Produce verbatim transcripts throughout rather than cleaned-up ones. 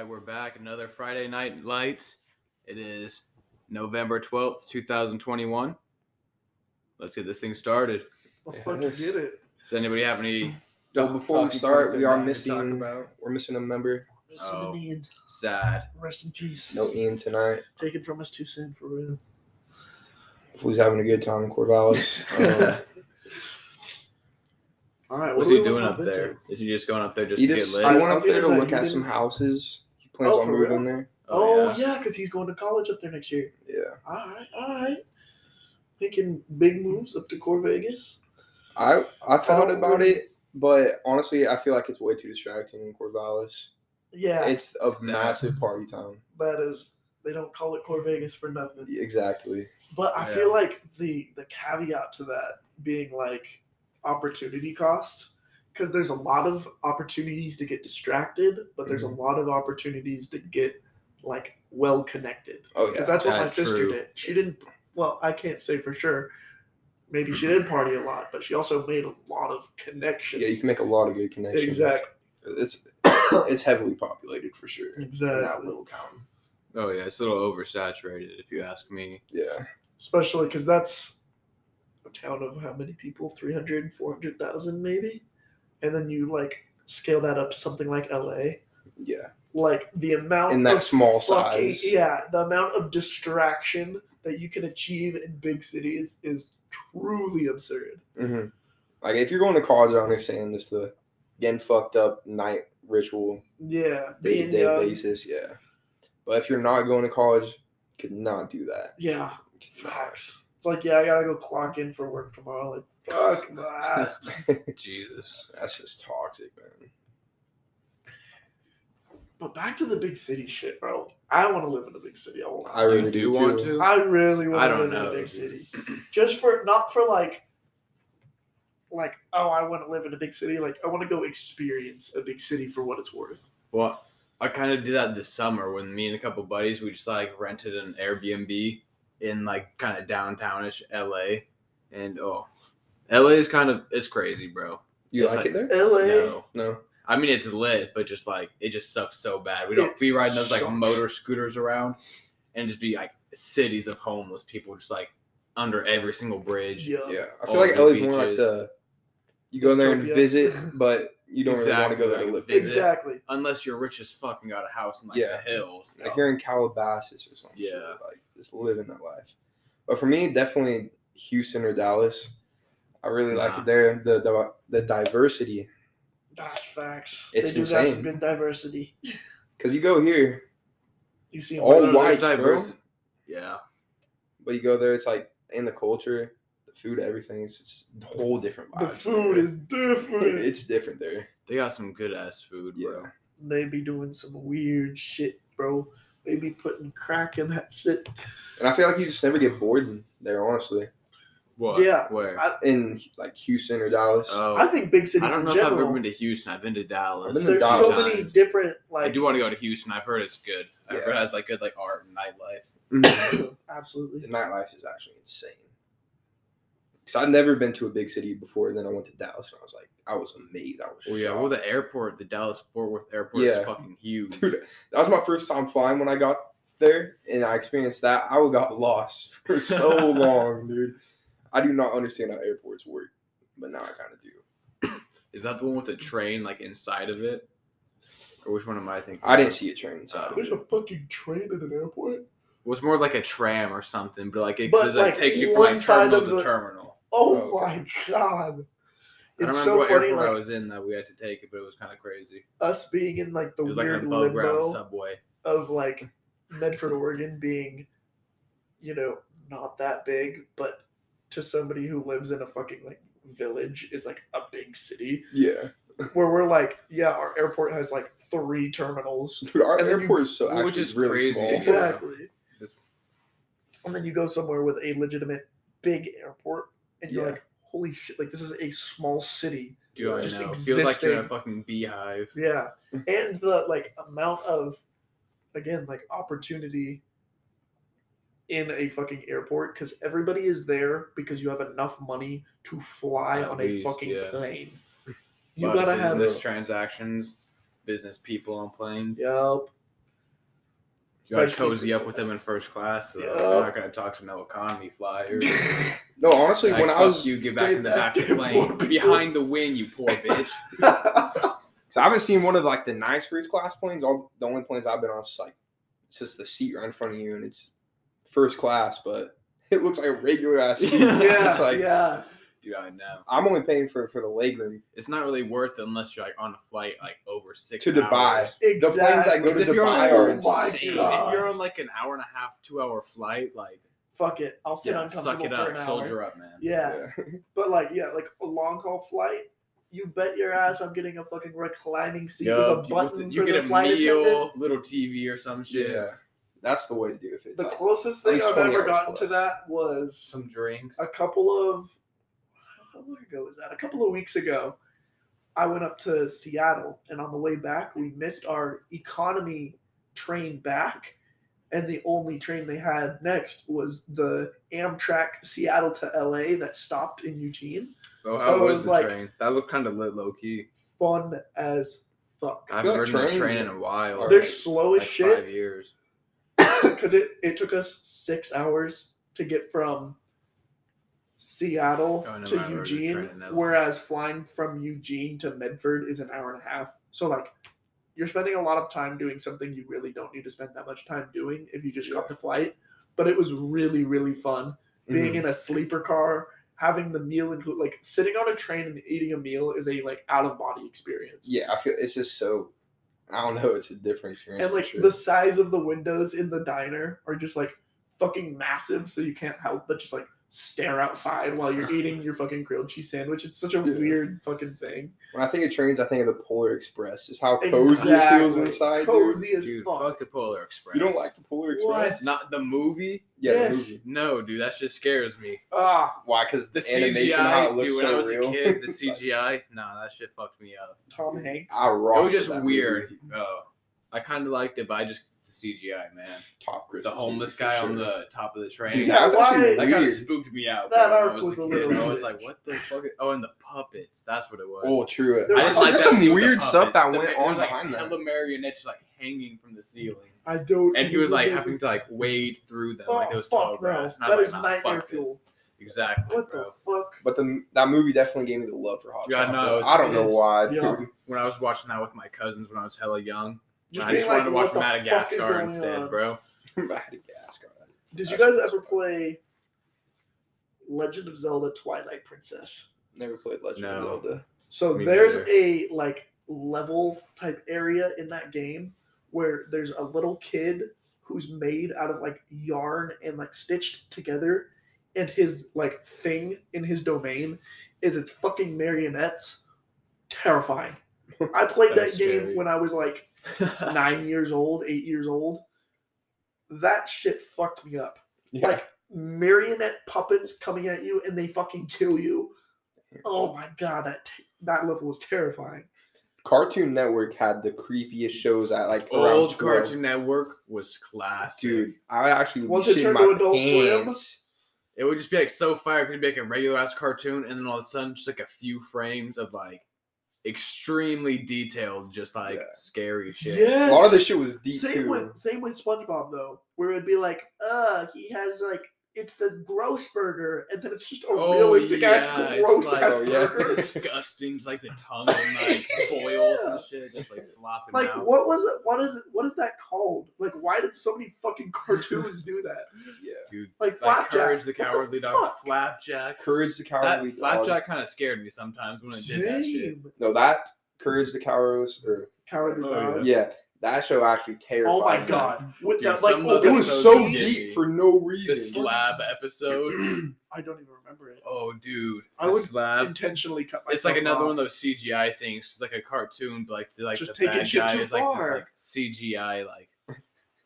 right, we're back. Another Friday Night Lights. It is November twelfth, two thousand twenty-one. Let's get this thing started. Let's fucking yeah, get it. Does anybody have any? Well, before we start, we are missing. About. We're missing a member. Missing oh, an Ian. Sad. Rest in peace. No Ian tonight. Taken from us too soon, for real. If we was having a good time in Corvallis. um, All right, what what's he doing up there? To? Is he just going up there just he to just, get lit? I went up there to look at some houses. He plans oh, on moving there. Oh, oh yeah, because yeah, he's going to college up there next year. Yeah. All right, all right. Making big moves up to Corvegas. I I thought um, about it, but honestly, I feel like it's way too distracting in Corvallis. Yeah. It's a that, massive party town. That is, they don't call it Corvegas for nothing. Exactly. But I yeah. feel like the the caveat to that being like, opportunity cost, because there's a lot of opportunities to get distracted, but there's mm-hmm. a lot of opportunities to get like well connected. Oh yeah, because that's what that's my sister true. did. She didn't. Well, I can't say for sure. Maybe she did party a lot, but she also made a lot of connections. Yeah, you can make a lot of good connections. Exactly. It's it's heavily populated for sure. Exactly. In that little town. Oh yeah, it's a little oversaturated if you ask me. Yeah. Especially because that's. Town of how many people? three hundred, four hundred thousand maybe? And then you like scale that up to something like L A. Yeah. Like the amount in that of small fucking, size. Yeah. The amount of distraction that you can achieve in big cities is truly absurd. Mm-hmm. Like if you're going to college, I'm just saying this the getting fucked up night ritual. Yeah. Day to day basis. Yeah. But if you're not going to college, you could not do that. Yeah. Facts. It's like, yeah, I gotta go clock in for work tomorrow. Like, fuck that. Jesus. That's just toxic, man. But back to the big city shit, bro. I want to live in a big city. I, want I really do too. want to. I really want I to live know, in a big dude. city. Just for, not for like, like, oh, I want to live in a big city. Like, I want to go experience a big city for what it's worth. Well, I kind of did that this summer when me and a couple buddies, we just like rented an Airbnb in like kind of downtownish L A, and oh, L A is kind of it's crazy, bro. You it's like it there? L A? No, no. I mean it's lit, but just like it just sucks so bad. We don't it be riding those sucks. like motor scooters around, and just be like cities of homeless people, just like under every single bridge. Yeah, yeah. I feel like L A is more like the you go in there and visit, but you don't exactly. really want to go there to live. Visit, exactly. Unless you're rich as fuck and got a house in like yeah. the hills. So. Like you're in Calabasas or something. Yeah. Sort of like just living that life. But for me, definitely Houston or Dallas. I really nah. like it there. The, the the diversity. That's facts. It's they do insane. Got some good diversity. Because you go here. You see all white diverse. Yeah. But you go there, it's like in the culture. Food, everything is just a whole different vibe. The food there. is different. It's different there. They got some good ass food, yeah. bro. They be doing some weird shit, bro. They be putting crack in that shit. And I feel like you just never get bored there, honestly. What? Yeah. Where? I, in like Houston or Dallas. Oh, I think big cities in general. I don't know general, if I've ever been to Houston. I've been to Dallas. I've been to There's Dallas so times. many different like. I do want to go to Houston. I've heard it's good. Yeah. I've heard it has like good like art and nightlife. Absolutely. The nightlife is actually insane. Because I've never been to a big city before, and then I went to Dallas, and I was like, I was amazed. I was well, yeah, shocked. Well, the airport, the Dallas-Fort Worth airport yeah. is fucking huge. Dude, that was my first time flying when I got there, and I experienced that. I got lost for so long, dude. I do not understand how airports work, but now I kind of do. Is that the one with the train, like, inside of it? Or which one am I thinking I of? Didn't see a train inside uh, of There's it. There's a fucking train at an airport? Well, it's more like a tram or something, but, like, it but, like, like, takes you from, like, terminal to the- terminal. Oh, oh my God! It's I don't remember so what funny, airport like, I was in that we had to take it, but it was kind of crazy. Us being in like the it was weird like limbo subway of like Medford, Oregon, being you know not that big, but to somebody who lives in a fucking like village is like a big city. Yeah, where we're like, yeah, our airport has like three terminals. Dude, our and airport you, is so actually is really crazy. Small. Exactly. Yeah. And then you go somewhere with a legitimate big airport. And you're yeah. like, holy shit, like this is a small city. Dude, I just know. Feels like you're in a fucking beehive. Yeah. And the like amount of again, like opportunity in a fucking airport because everybody is there because you have enough money to fly At on least, a fucking yeah. plane. You gotta have business transactions, business people on planes. Yep. You gotta cozy up with them in first class. So yeah. They're not gonna talk to no economy flyer. No, honestly, like, when I was you get back in the back of the plane behind the wing, you poor bitch. So I haven't seen one of like the nice first class planes. All the only planes I've been on is like it's just the seat right in front of you, and it's first class, but it looks like a regular ass seat. Yeah, it's like, yeah. Dude, I know. I'm only paying for for the legroom. It's not really worth it unless you're like on a flight like over six to hours. Dubai. Exactly. The planes I go to Dubai are insane. If you're on like an hour and a half, two hour flight, like fuck it, I'll sit yeah, uncomfortable suck it for up, an hour. Soldier up, man. Yeah, yeah. But like yeah, like a long haul flight. You bet your ass I'm getting a fucking reclining seat Yo, with a button you, you for the flight attendant. You get a meal, little T V or some shit. Yeah. That's the way to do it. If it's the like, closest thing I've ever gotten plus. to that was some drinks. A couple of how long ago was that? A couple of weeks ago, I went up to Seattle, and on the way back, we missed our economy train back, and the only train they had next was the Amtrak Seattle to L A that stopped in Eugene. Oh, so how was, was the like, train? That looked kind of lit, low key. Fun as fuck. I haven't ridden like a train in a while. They're like, slow as like shit. Five years. Because it, it took us six hours to get from Seattle oh, no, to I Eugene, whereas flying from Eugene to Medford is an hour and a half. So, like, you're spending a lot of time doing something you really don't need to spend that much time doing if you just yeah. got the flight. But it was really, really fun. Being mm-hmm. in a sleeper car, having the meal include, like, sitting on a train and eating a meal is a, like, out-of-body experience. Yeah, I feel it's just so... I don't know. It's a different experience. And, like, sure. the size of the windows in the diner are just, like, fucking massive, so you can't help but just, like, stare outside while you're eating your fucking grilled cheese sandwich. It's such a yeah. weird fucking thing. When I think of trains, I think of the Polar Express. It's how cozy exactly. it feels inside, cozy dude. as dude, fuck. fuck the Polar Express. You don't like the Polar Express? What? Not the movie? Yeah, yes. the movie. No, dude. That just scares me. Ah, Why? Because the animation, C G I, how it looks dude, when so I was real. a kid, the C G I, nah, that shit fucked me up. Tom Hanks? I rocked It was just weird. Oh, I kind of liked it, but I just... The C G I, man. Top Christmas. The homeless guy sure. on the top of the train. Dude, that, that kind of spooked me out. That arc was, was a, a little I was like, what the fuck? Is... Oh, and the puppets. That's what it was. Oh, true. There I was like some weird stuff that the, went on was, like, behind that. Hella marionettes like hanging from the ceiling. I don't And he was like having to like wade through them. Oh, like those fuck, bro. That like, is nightmare fuel. Exactly. What bro. the fuck? But the that movie definitely gave me the love for Hot Shots. I don't know why. When I was watching that with my cousins when I was hella young, Just I just like, wanted to watch Madagascar instead, on? bro. Madagascar. Did you guys ever play Legend of Zelda Twilight Princess? Never played Legend no. of Zelda. So Me there's neither. a like level type area in that game where there's a little kid who's made out of like yarn and like stitched together, and his like thing in his domain is it's fucking marionettes. Terrifying. I played that, that game scary. when I was like nine years old, eight years old. That shit fucked me up. Yeah. Like marionette puppets coming at you and they fucking kill you. Oh my god, that t- that level was terrifying. Cartoon Network had the creepiest shows at like around old twelve. Cartoon Network was classic, dude. I actually once it turned to Adult Swim, it would just be like so fire. It could be like a regular ass cartoon, and then all of a sudden, just like a few frames of like. Extremely detailed, just like yeah. scary shit. Yes. A lot of this shit was deep. Same too. with same with SpongeBob though, where it'd be like, uh, he has like it's the Roseburg, and then it's just a oh, realistic yeah. ass gross like, ass oh, burger. Yeah. Disgusting, just like the tongue and like boils yeah. and shit, just like flopping. Like out. what was it? What is it? What is that called? Like why did so many fucking cartoons do that? Yeah, dude. Like, like Flapjack, Courage the Cowardly Dog, Flapjack, Courage the Cowardly Dog. Flapjack kind of scared me sometimes when it Same. did that shit. No, that Courage the Cowardly or Cowardly Dog. Oh, yeah. yeah. That show actually terrified me. Oh my god. With Dude, that, like, oh, it was so deep for no reason. The slab episode. I don't even remember it. Oh, dude. I the would slab. intentionally cut myself It's like another off. one of those C G I things. It's like a cartoon, but like the, like, Just the bad guy is like, this, like C G I like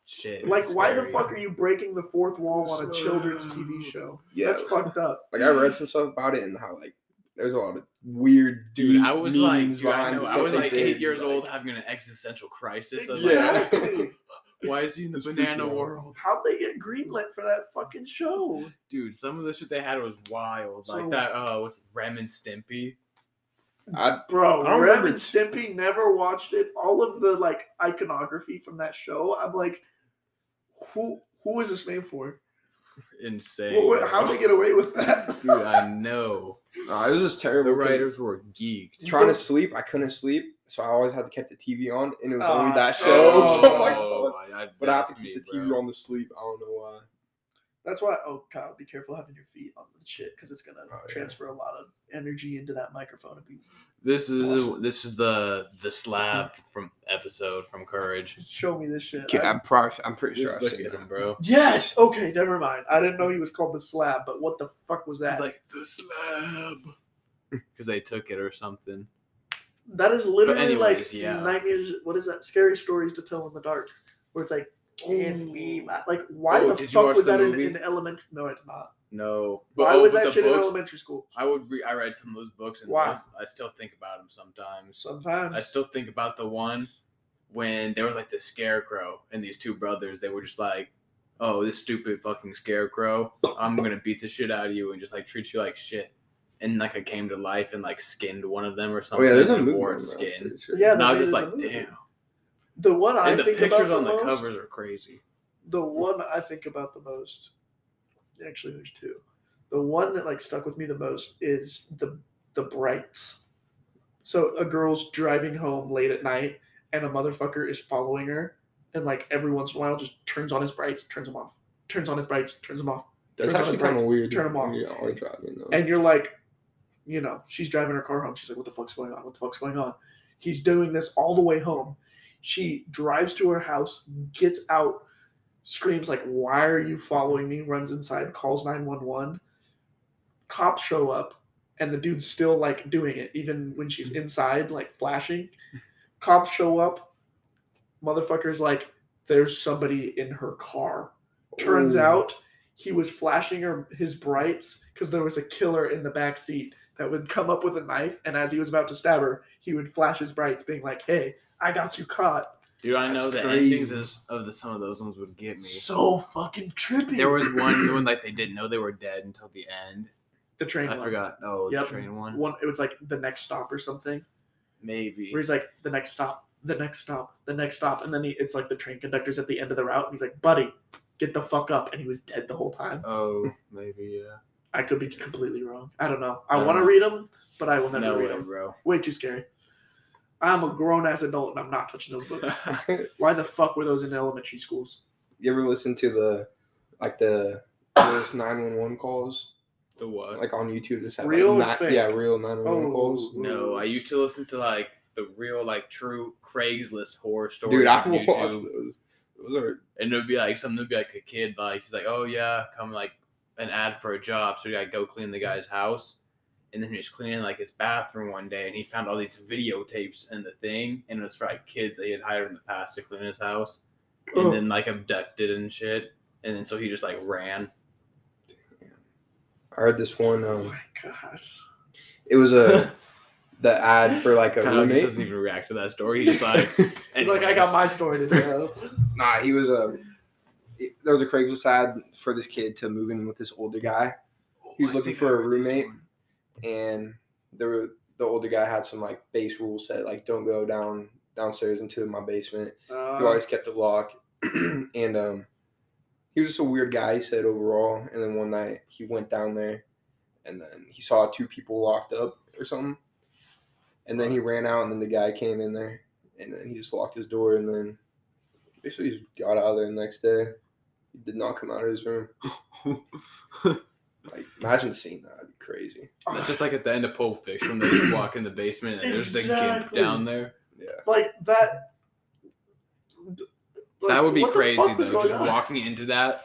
shit. Like, why scary. the fuck are you breaking the fourth wall on a children's T V show? Yeah. That's fucked up. Like, I read some stuff about it and how like there's a lot of weird dude. I was like, dude, I, know. I was like eight years like, old, having an existential crisis. Exactly. I was like, why is he in the it's banana world? How'd they get greenlit for that fucking show, dude? Some of the shit they had was wild, so, like that. Uh, what's Rem and Stimpy? I, Bro, I Rem and Stimpy never watched it. All of the like iconography from that show, I'm like, who who is this made for? Insane. Well, how did they get away with that? Dude, I know. Uh, it was just terrible. The writers were geeked. Trying to sleep, I couldn't sleep, so I always had to keep the T V on, and it was uh, only that show. Oh, so like, oh, I, I, but I have to keep me, the T V bro. on to sleep. I don't know why. That's why, oh, Kyle, be careful having your feet on the shit, because it's going to oh, transfer yeah. a lot of energy into that microphone. And be this is awesome. This is the the slab from episode from Courage. Show me this shit. Yeah, I'm, probably, I'm pretty sure I've seen him, bro. Yes! Okay, never mind. I didn't know he was called the slab, but what the fuck was that? It's like, the slab. Because they took it or something. That is literally anyways, like yeah. nightmares. What is that? Scary Stories to Tell in the Dark, where it's like, Can we like why oh, the fuck was that in, in elementary? No, it's not. No, but why oh, was that shit books, in elementary school? I would re- I read some of those books and wow. I, I still think about them sometimes. Sometimes I still think about the one when there was like the scarecrow and these two brothers. They were just like, "Oh, this stupid fucking scarecrow! I'm gonna beat the shit out of you and just like treat you like shit." And like I came to life and like skinned one of them or something. Oh yeah, there's a movie on skin. Sure. Yeah, and I was just like, damn. The one I think about the most. And the pictures on the covers are crazy. The one I think about the most, actually, there's two. The one that like stuck with me the most is the the brights. So a girl's driving home late at night, and a motherfucker is following her, and like every once in a while, just turns on his brights, turns them off, turns on his brights, turns them off. That's actually kind of weird. Turn them off. You are driving though, and you're like, you know, she's driving her car home. She's like, "What the fuck's going on? What the fuck's going on?" He's doing this all the way home. She drives to her house, gets out, screams like, "Why are you following me?" Runs inside, calls nine one one. Cops show up, and the dude's still like doing it, even when she's inside, like flashing. Cops show up. Motherfucker's like, "There's somebody in her car." Turns Ooh. out he was flashing her his brights because there was a killer in the back seat that would come up with a knife, and as he was about to stab her, he would flash his brights, being like, "Hey, I got you caught." Dude, I That's know the endings of the, some of those ones would get me. So fucking trippy. There was one when like they didn't know they were dead until the end. The train I one. I forgot. Oh, yep. The train one. one. It was like the next stop or something. Maybe. Where he's like, the next stop, the next stop, the next stop. And then he, it's like the train conductor's at the end of the route. And he's like, "Buddy, get the fuck up." And he was dead the whole time. Oh, maybe, yeah. I could be completely wrong. I don't know. I no. want to read them, but I will never no read way, them. Bro. Way too scary. I'm a grown-ass adult, and I'm not touching those books. Why the fuck were those in elementary schools? You ever listen to the, like, the nine one one calls? The what? Like, on YouTube. Just have, real like, not, Yeah, real nine one one oh, calls. No, I used to listen to, like, the real, like, true Craigslist horror stories Dude, I on YouTube. Watch those. Those are... And it would be, like, something would be, like, a kid, like, he's like, "Oh, yeah, come, like, an ad for a job." So, yeah, go clean the guy's house. And then he was cleaning like his bathroom one day, and he found all these videotapes in the thing, and it was for like kids that he had hired in the past to clean his house, and oh. then like abducted and shit, and then so he just like ran. Damn. I heard this one. Um, oh my god! It was a the ad for like a Kyle roommate. He doesn't even react to that story. He's like, he's like, "I got my story to tell." Nah, he was a. It, there was a Craigslist ad for this kid to move in with this older guy. Oh, he was I looking for a roommate. And there were, the older guy had some, like, base rules set, like, don't go down downstairs into my basement. Uh, he always kept the lock. And um, he was just a weird guy, he said, overall. And then one night he went down there, and then he saw two people locked up or something. And then he ran out, and then the guy came in there. And then he just locked his door, and then basically he got out of there the next day. He did not come out of his room. Like, imagine seeing that. That'd be crazy. It's just like at the end of Pulp Fiction, they just walk in the basement and exactly. there's the kid down there. Yeah. Like, that... Like, that would be crazy, though. Just on? walking into that...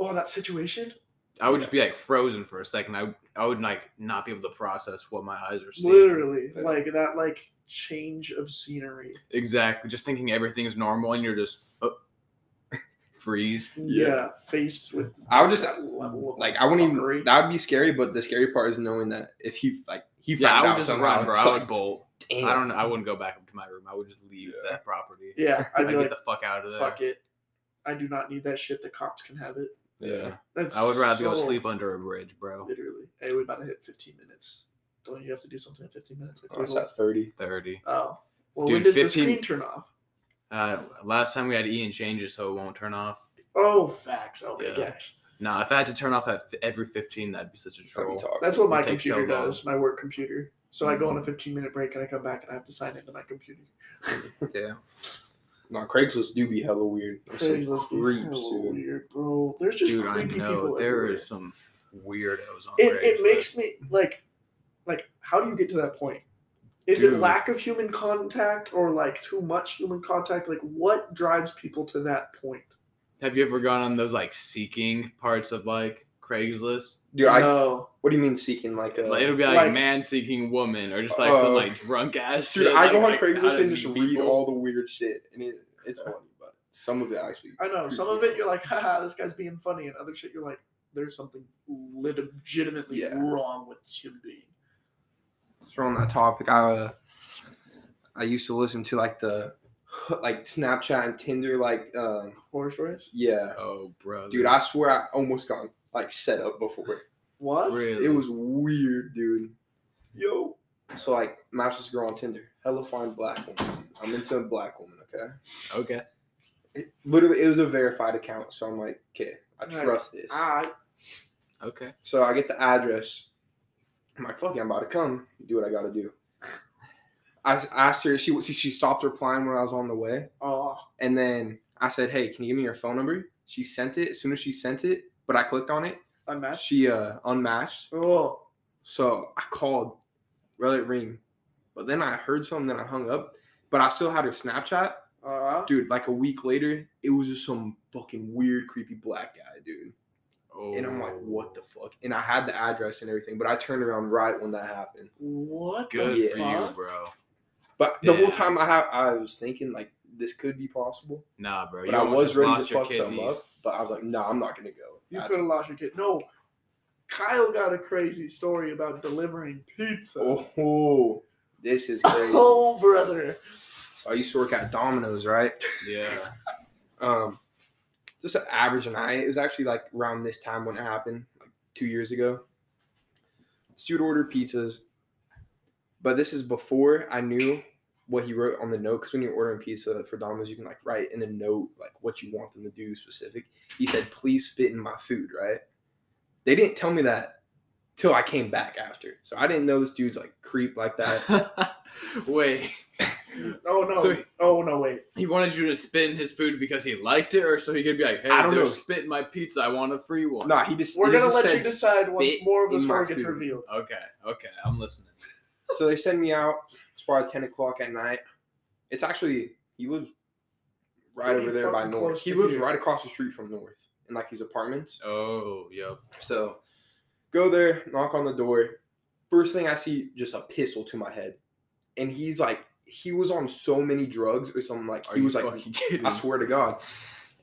Oh, that situation? I would yeah. just be, like, frozen for a second. I I would, like, not be able to process what my eyes are seeing. Literally. But, like, that, like, change of scenery. Exactly. Just thinking everything is normal and you're just... Oh. Freeze. Yeah, yeah, faced with. I would just like I wouldn't fuckery. even. That would be scary, but the scary part is knowing that if he like he yeah, found I would out just somehow, run, bro. I would like, bolt. Damn. I don't. I wouldn't go back up to my room. I would just leave yeah. that property. Yeah, I'd, I'd get like, the fuck out of there. Fuck it. I do not need that shit. The cops can have it. Yeah, that's. I would rather so go sleep under a bridge, bro. Literally. Hey, we're about to hit fifteen minutes. Don't you have to do something in fifteen minutes? Like, oh, it's at thirty. Thirty. Oh, well, dude, when does fifteen... the screen turn off? Uh, last time we had Ian change it so it won't turn off. Oh, facts. Oh, yeah. My gosh. Nah, if I had to turn off at every fifteen, that'd be such a trouble. That's what my computer does, my work computer. So mm-hmm. I go on a fifteen-minute break, and I come back, and I have to sign into my computer. Yeah. No, Craigslist do be hella weird. There's some creeps, weird, bro. There's just dude, creepy I know. People there everywhere. Is some weirdos on it, Craigslist. It makes me, like, like, how do you get to that point? Is dude. It lack of human contact or, like, too much human contact? Like, what drives people to that point? Have you ever gone on those, like, seeking parts of, like, Craigslist? Dude, I, no. What do you mean seeking, like, a... Like, it'll be, like, like, man seeking woman or just, like, uh, some, like, drunk-ass shit. Dude, I go like, on Craigslist like, and just people. Read all the weird shit, and it, it's funny, but some of it actually... I know. Some of it, you're like, haha, this guy's being funny, and other shit, you're like, there's something legitimately yeah. wrong with this human being. So on that topic, I, uh, I used to listen to, like, the... Like Snapchat and Tinder, like um, horror stories. Yeah. Oh, bro. Dude, I swear I almost got like set up before. What? Really? It was weird, dude. Yo. So like, match this girl on Tinder. Hella fine black woman. I'm into a black woman. Okay. Okay. It, literally, it was a verified account, so I'm like, okay, I trust this. All right. Okay. So I get the address. I'm like, fuck, I'm about to come. Do what I gotta do. I asked her, she she stopped replying when I was on the way. Oh. And then I said, hey, can you give me your phone number? She sent it. As soon as she sent it, but I clicked on it. Unmatched? She uh, unmatched. Oh. So I called, let it ring. But then I heard something, then I hung up. But I still had her Snapchat. Uh-huh. Dude, like a week later, it was just some fucking weird, creepy black guy, dude. Oh. And I'm like, what the fuck? And I had the address and everything, but I turned around right when that happened. What Good the fuck? Good for you, bro. But the yeah. whole time I have, I was thinking, like, this could be possible. Nah, bro. But you I was ready to fuck something up. But I was like, nah, I'm not going to go. You could have lost your kid. No. Kyle got a crazy story about delivering pizza. Oh, this is crazy. Oh, brother. So I used to work at Domino's, right? Yeah. um, Just an average night. It was actually, like, around this time when it happened, like, two years ago. This dude ordered pizzas. But this is before I knew what he wrote on the note. Because when you're ordering pizza for Domino's, you can, like, write in a note, like, what you want them to do specific. He said, please spit in my food, right? They didn't tell me that till I came back after. So I didn't know this dude's, like, creep like that. Wait. Oh, no. So, oh, no, wait. He wanted you to spit in his food because he liked it? Or so he could be like, hey, I don't know. Spit in my pizza. I want a free one. Nah, he just... We're going to let you decide once more of the story gets revealed. Okay. Okay. I'm listening. So they send me out. It's probably ten o'clock at night. It's actually he lives right over there by North. He lives right across the street from North in like his apartments. Oh, yep. So go there, knock on the door. First thing I see, just a pistol to my head, and he's like, he was on so many drugs or something like. He was like, I swear to God.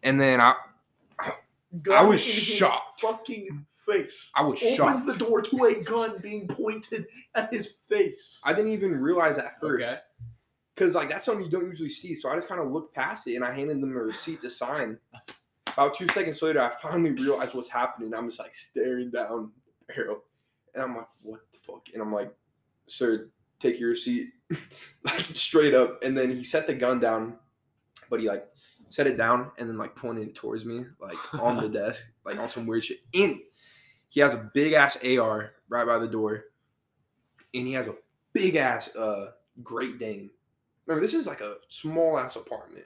And then I, I, I was shocked. Fucking face. I was Opens shocked. Opens the door to a gun being pointed at his face. I didn't even realize at first. Okay. Because, like, that's something you don't usually see. So I just kind of looked past it, and I handed them a receipt to sign. About two seconds later, I finally realized what's happening. I'm just, like, staring down the barrel. And I'm like, what the fuck? And I'm like, sir, take your receipt. Like, straight up. And then he set the gun down, but he, like, set it down, and then, like, pointed it towards me, like, on the desk, like, on some weird shit. And he has a big-ass A R right by the door, and he has a big-ass uh, Great Dane. Remember, this is, like, a small-ass apartment,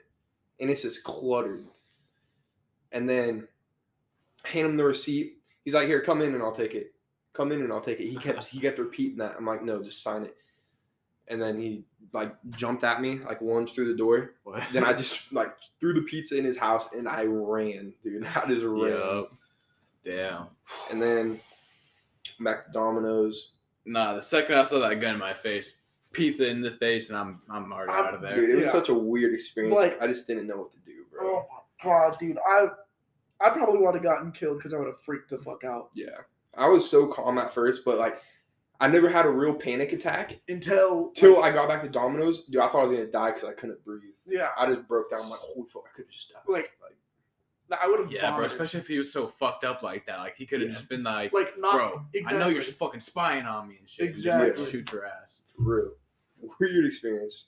and it's just cluttered. And then hand him the receipt. He's like, here, come in, and I'll take it. Come in, and I'll take it. He kept he kept repeating that. I'm like, no, just sign it. And then he, like, jumped at me, like, lunged through the door. What? Then I just, like, threw the pizza in his house, and I ran, dude. I just ran. Yep. Damn. And then back to Domino's. Nah, the second I saw that gun in my face, pizza in the face, and I'm I'm already I'm, out of there. Dude, it was yeah. such a weird experience. Like, I just didn't know what to do, bro. Oh, my God, dude. I, I probably would have gotten killed because I would have freaked the fuck out. Yeah. I was so calm at first, but, like, I never had a real panic attack until till like, I got back to Domino's. Dude, I thought I was going to die because I couldn't breathe. Yeah. I just broke down. I'm like, holy fuck, I could have just died. Like, like I would have Yeah, vomited. Bro, especially if he was so fucked up like that. Like, he could have yeah. just been like, like not, bro, exactly. I know you're fucking spying on me and shit. Exactly. And just, like, shoot your ass. For real. Weird experience.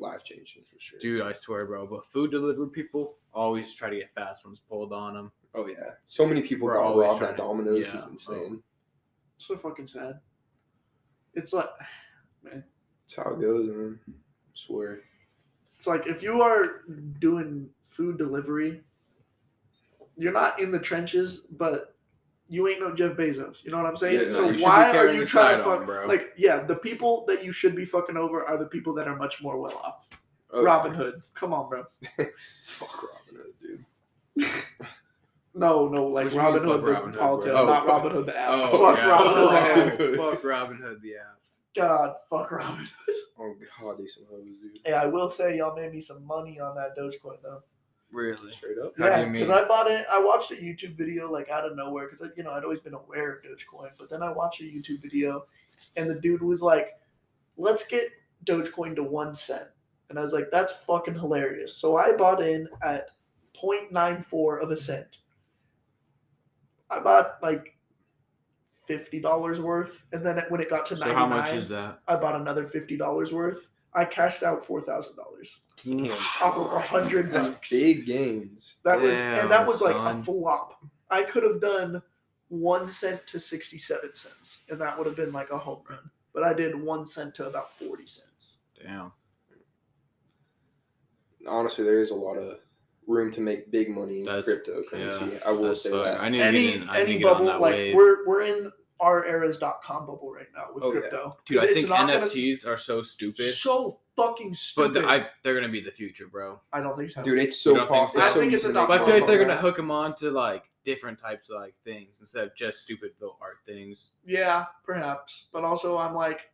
life changing for sure. Dude, I swear, bro. But food delivery people always try to get fast ones pulled on them. Oh yeah, so many people We're got robbed at Domino's. Yeah. It's insane. It's so fucking sad. It's like, man. That's how it goes, man. I swear. It's like if you are doing food delivery, you're not in the trenches, but you ain't no Jeff Bezos. You know what I'm saying? Yeah, no, so why are you trying to fuck? On, bro. Like, yeah, the people that you should be fucking over are the people that are much more well off. Oh, Robin yeah. Hood, come on, bro. Fuck Robin Hood, dude. No, no, like Which Robin Hood, Robin the tall tale, oh, not Robin Hood the app. Oh, fuck yeah. Robin Hood the app. Fuck Robin Hood the app. God, fuck Robin Hood. Oh god, these some hoes, dude. Hey, I will say y'all made me some money on that Dogecoin though. Really? Straight up? Yeah, because I bought it. I watched a YouTube video like out of nowhere because you know I'd always been aware of Dogecoin, but then I watched a YouTube video, and the dude was like, "Let's get Dogecoin to one cent," and I was like, "That's fucking hilarious." So I bought in at zero point nine four of a cent. I bought like fifty dollars worth, and then when it got to so ninety-nine, how much is that? I bought another fifty dollars worth. I cashed out four thousand dollars off of a hundred bucks. Big gains. That Damn, was and that was like son. a flop. I could have done one cent to sixty-seven cents, and that would have been like a home run. But I did one cent to about forty cents. Damn. Honestly, there is a lot of room to make big money in that's, cryptocurrency. Yeah, I will say fun. that. I need any to get in, I any bubble like wave. we're we're in. Our eras dot com bubble right now with oh, crypto. Yeah. Dude, I think N F Ts gonna... are so stupid. So fucking stupid. But the, I, they're going to be the future, bro. I don't think so. Dude, it's so possible. I think it's a dot com. But I feel like they're going to hook them on to like different types of like things instead of just stupid little art things. Yeah, perhaps. But also I'm like,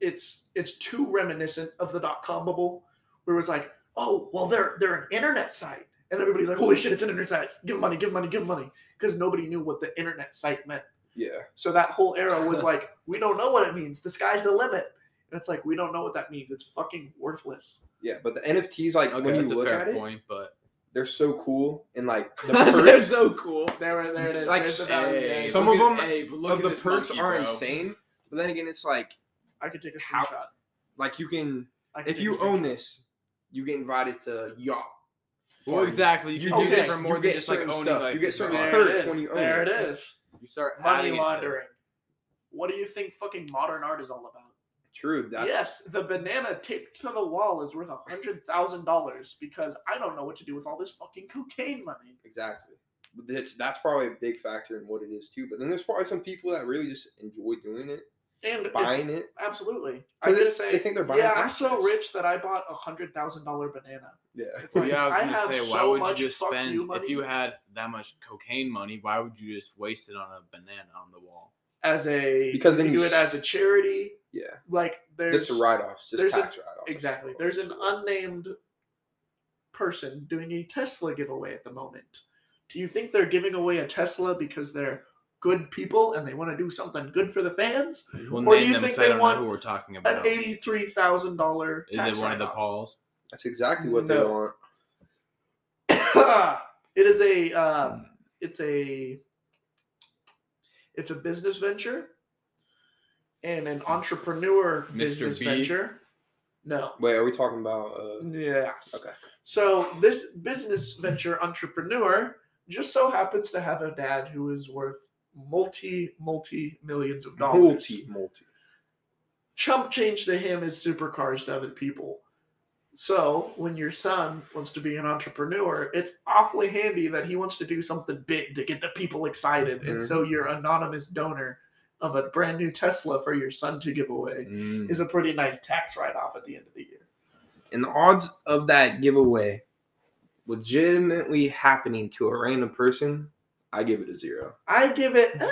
it's it's too reminiscent of the dot-com bubble where it was like, oh, well, they're they're an internet site. And everybody's like, holy shit, it's an internet site. Give money, give money, give money. Because nobody knew what the internet site meant. Yeah. So that whole era was like, we don't know what it means. The sky's the limit. And it's like, we don't know what that means. It's fucking worthless. Yeah, but the N F Ts, like, okay, when you look at point, it, but... they're so cool. And, like, the perks... they're so cool. There, there it is. Like, a, some of them, a, of the perks monkey, are bro. insane. But then again, it's like... I could take a how, screenshot. Like, you can... If you own this, you get invited to yacht. Well, well exactly. You, you can okay. do different more than just, like, owning stuff. Like, you get certain perks when you own it. There it is. You start money laundering. What do you think fucking modern art is all about? True. That's... Yes, the banana taped to the wall is worth a hundred thousand dollars because I don't know what to do with all this fucking cocaine money. Exactly. That's probably a big factor in what it is too. But then there's probably some people that really just enjoy doing it and buying it. Absolutely. I'm gonna say. They think they're buying. Yeah, I'm so rich that I bought a hundred thousand dollar banana. Yeah. It's like, yeah, I was gonna I say, why so would you just spend you if you had that much cocaine money? Why would you just waste it on a banana on the wall? As a because then you do it as a charity. Yeah. Like there's just write-offs, just there's tax a, write-offs. Exactly. There's an unnamed person doing a Tesla giveaway at the moment. Do you think they're giving away a Tesla because they're good people and they want to do something good for the fans? We'll or do you them, think so they want who we're talking about. An eighty-three thousand dollar? Is tax it one of the Pauls? That's exactly what no. they want. It is a, um, it's a, it's a business venture, and an entrepreneur Mister business B? venture. No. Wait, are we talking about? Uh... Yes. Okay. So this business venture entrepreneur just so happens to have a dad who is worth multi, multi millions of dollars. Multi, multi. Chump change to him is supercars to other people. So when your son wants to be an entrepreneur, it's awfully handy that he wants to do something big to get the people excited. Mm-hmm. And so your anonymous donor of a brand new Tesla for your son to give away mm. is a pretty nice tax write-off at the end of the year. And the odds of that giveaway legitimately happening to a random person, I give it a zero. I give it... Uh,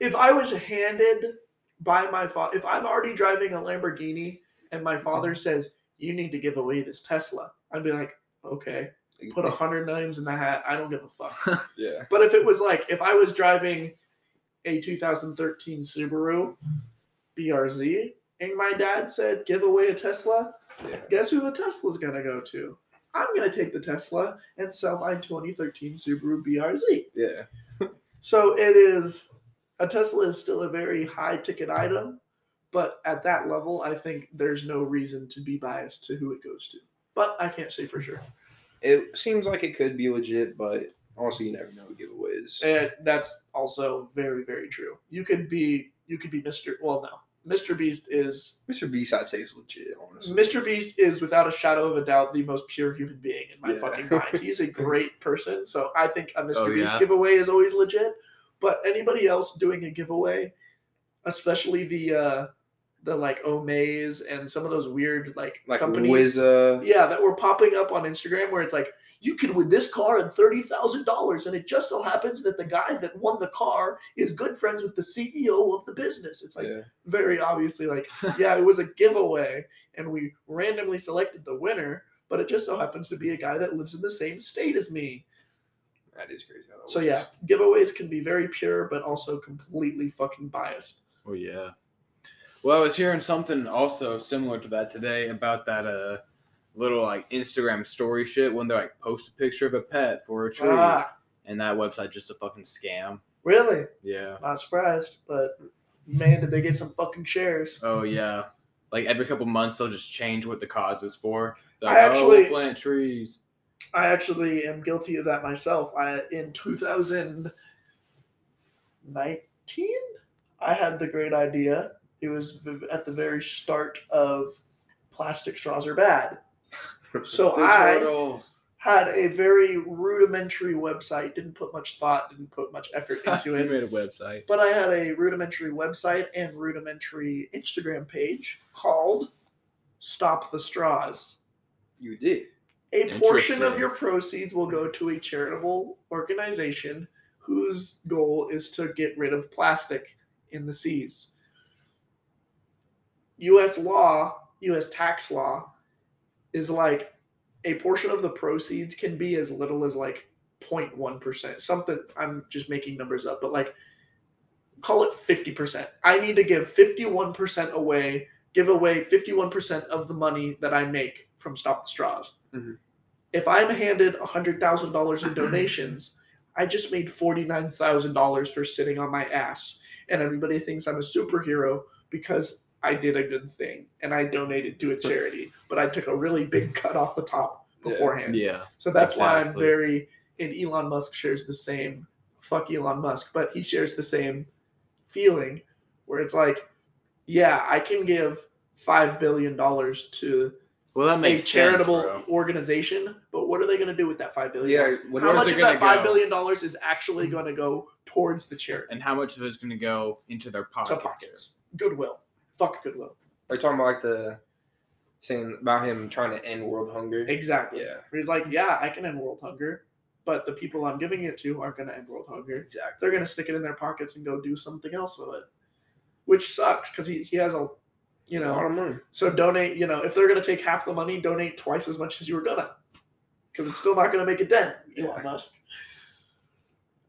if I was handed by my father... If I'm already driving a Lamborghini and my father says... you need to give away this Tesla. I'd be like, okay, put a hundred names in the hat. I don't give a fuck. Yeah. But if it was like, if I was driving a two thousand thirteen Subaru B R Z and my dad said, give away a Tesla, yeah. guess who the Tesla's going to go to? I'm going to take the Tesla and sell my twenty thirteen Subaru B R Z. Yeah. So it is, a Tesla is still a very high ticket item, But at that level, I think there's no reason to be biased to who it goes to. But I can't say for sure. It seems like it could be legit, but also you never know giveaways. And that's also very, very true. You could be you could be Mister Well, no. Mister Beast is... Mister Beast, I'd say, is legit, honestly. Mister Beast is, without a shadow of a doubt, the most pure human being in my yeah. fucking mind. He's a great person, so I think a Mister oh, Beast yeah. giveaway is always legit. But anybody else doing a giveaway, especially the... Uh, the like Omaze and some of those weird like, like companies Wizza. Yeah, that were popping up on Instagram where it's like, you can win this car and thirty thousand dollars. And it just so happens that the guy that won the car is good friends with the C E O of the business. It's like yeah. very obviously like, yeah, it was a giveaway and we randomly selected the winner, but it just so happens to be a guy that lives in the same state as me. That is crazy. That so works. Yeah, giveaways can be very pure, but also completely fucking biased. Oh yeah. Well, I was hearing something also similar to that today about that uh, little like Instagram story shit when they like post a picture of a pet for a tree, ah. and that website just a fucking scam. Really? Yeah. Not surprised, but man, did they get some fucking shares? Oh yeah, like every couple months they'll just change what the cause is for. They're like, I actually oh, plant trees. I actually am guilty of that myself. I in twenty nineteen, I had the great idea. It was at the very start of Plastic Straws Are Bad. So I turtles. had a very rudimentary website, didn't put much thought, didn't put much effort into it. You made a website. But I had a rudimentary website and rudimentary Instagram page called Stop the Straws. You did. A portion of your proceeds will go to a charitable organization whose goal is to get rid of plastic in the seas. U S law, U S tax law, is like a portion of the proceeds can be as little as like zero point one percent. Something, I'm just making numbers up, but like call it fifty percent. I need to give fifty-one percent away, give away fifty-one percent of the money that I make from Stop the Straws. Mm-hmm. If I'm handed one hundred thousand dollars in donations, I just made forty-nine thousand dollars for sitting on my ass. And everybody thinks I'm a superhero because I did a good thing, and I donated to a charity, but I took a really big cut off the top beforehand. Yeah, yeah so that's exactly. why I'm very – and Elon Musk shares the same – fuck Elon Musk, but he shares the same feeling where it's like, yeah, I can give five billion dollars to well, that makes a charitable sense, organization, but what are they going to do with that five billion dollars? Yeah, how much of that five billion dollars is actually going to go towards the charity? And how much of it is going to go into their pockets? To pockets. Goodwill. Fuck Goodwill. Are you talking about like the saying about him trying to end world hunger? Exactly. Yeah. He's like, yeah, I can end world hunger, but the people I'm giving it to aren't going to end world hunger. Exactly. They're going to stick it in their pockets and go do something else with it, which sucks because he, he has a, you know, a lot of money. So donate, you know, if they're going to take half the money, donate twice as much as you were going to because it's still not going to make a dent, Elon yeah. Musk.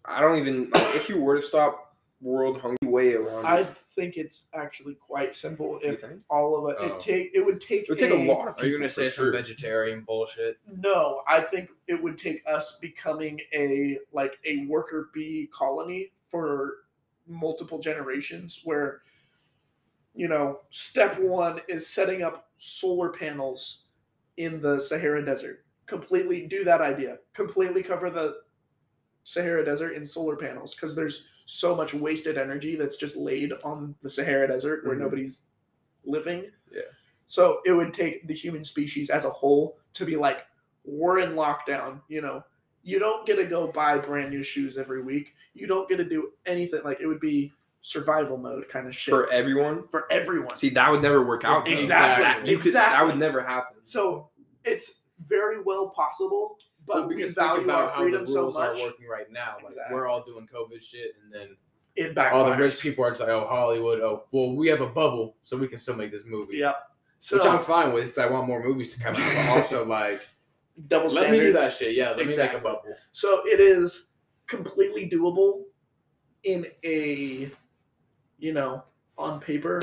I don't even, like, if you were to stop world hunger way around I, think it's actually quite simple if all of it oh. it take it would take it would take a, a lot of people. Are you gonna say some sure. vegetarian bullshit? No, I think it would take us becoming a like a worker bee colony for multiple generations where you know step one is setting up solar panels in the Sahara Desert. Completely do that idea. Completely cover the Sahara Desert in solar panels because there's so much wasted energy that's just laid on the Sahara Desert where mm-hmm. nobody's living. Yeah. So it would take the human species as a whole to be like, we're in lockdown. You know, you don't get to go buy brand new shoes every week. You don't get to do anything. Like it would be survival mode kind of shit. For everyone? For everyone. See, that would never work out. Exactly. Exactly. Could, exactly. That would never happen. So it's very well possible. But well, because we value about our freedom how the so rules much. Are working right now. Like exactly. we're all doing COVID shit, and then it backfires. All the rich people are just like, "Oh, Hollywood. Oh, well, we have a bubble, so we can still make this movie." Yep. So, which I'm fine with. Because I want more movies to come out, but also like double standards. Let me do that shit. Yeah, let exactly. me make a bubble. So it is completely doable in a, you know, on paper,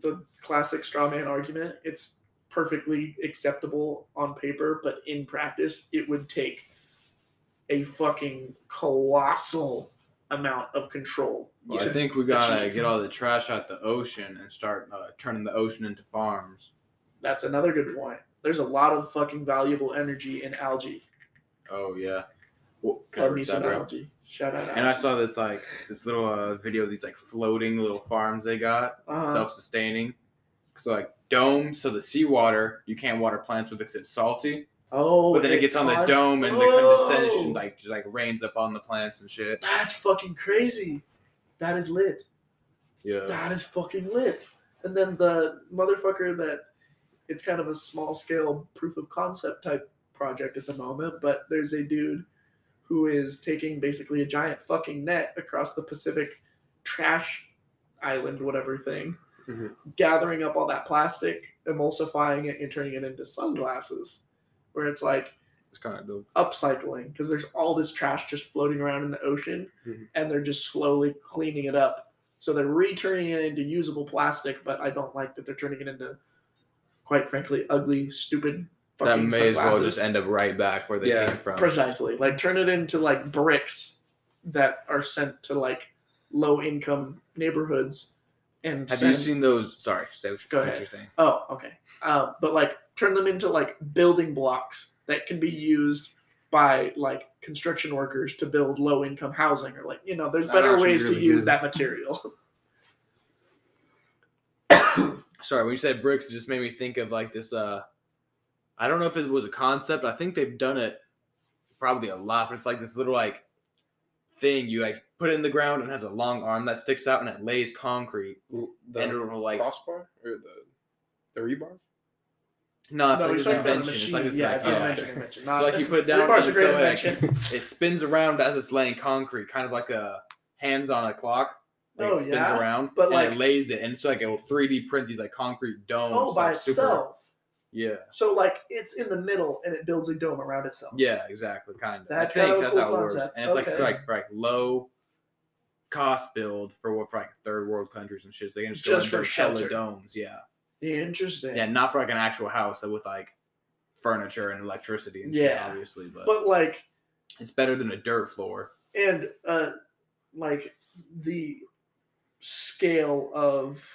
the classic straw man argument. It's perfectly acceptable on paper, but in practice, it would take a fucking colossal amount of control. Well, I think we gotta achieve. Get all the trash out the ocean and start uh, turning the ocean into farms. That's another good point. There's a lot of fucking valuable energy in algae. Oh yeah, well, love me some algae. Shout out. And algae. I saw this like this little uh, video of these like floating little farms they got, uh-huh. self-sustaining. So like dome, so the seawater you can't water plants with it because it's salty. Oh, but then it, it gets caught on the dome and oh. the condensation like just like rains up on the plants and shit. That's fucking crazy. That is lit. Yeah. That is fucking lit. And then the motherfucker that it's kind of a small scale proof of concept type project at the moment, but there's a dude who is taking basically a giant fucking net across the Pacific trash island, whatever thing, mm-hmm. gathering up all that plastic, emulsifying it, and turning it into sunglasses. Where it's like it's kind of dope. Upcycling because there's all this trash just floating around in the ocean, mm-hmm. and they're just slowly cleaning it up. So they're returning it into usable plastic, but I don't like that they're turning it into, quite frankly, ugly, stupid fucking sunglasses. That may sunglasses. as well just end up right back where they yeah, came from. Precisely. Like turn it into like bricks that are sent to like low-income neighborhoods. And have send... you seen those? Sorry, say what Go ahead. You're saying. Oh, okay. Uh, but like. Turn them into like building blocks that can be used by like construction workers to build low income housing or like, you know, there's better ways really to use that material. Sorry. When you said bricks, it just made me think of like this, uh, I don't know if it was a concept. I think they've done it probably a lot, but it's like this little like thing you like put it in the ground and has a long arm that sticks out and it lays concrete. The and it'll like crossbar or the, the rebar. No, it's no, like this invention. It's like this yeah, like, it's oh, an invention. Okay. invention. Not, so like you put down, and so it, it spins around as it's laying concrete, kind of like a hands on a clock. Like oh, it spins yeah? around, but and like it lays it, and so like it will three D print these like concrete domes. Oh, by like, itself. Super, yeah. So like it's in the middle, and it builds a dome around itself. Yeah, exactly. Kind of. That's I think kind of a that's cool how it concept. Works, and it's okay. like so like for like low cost build for what for like third world countries and shit. So they can just, just go for shelter domes. Yeah. Interesting. Yeah, not for like an actual house that with like furniture and electricity and yeah. shit, obviously. But, but like it's better than a dirt floor. And uh like the scale of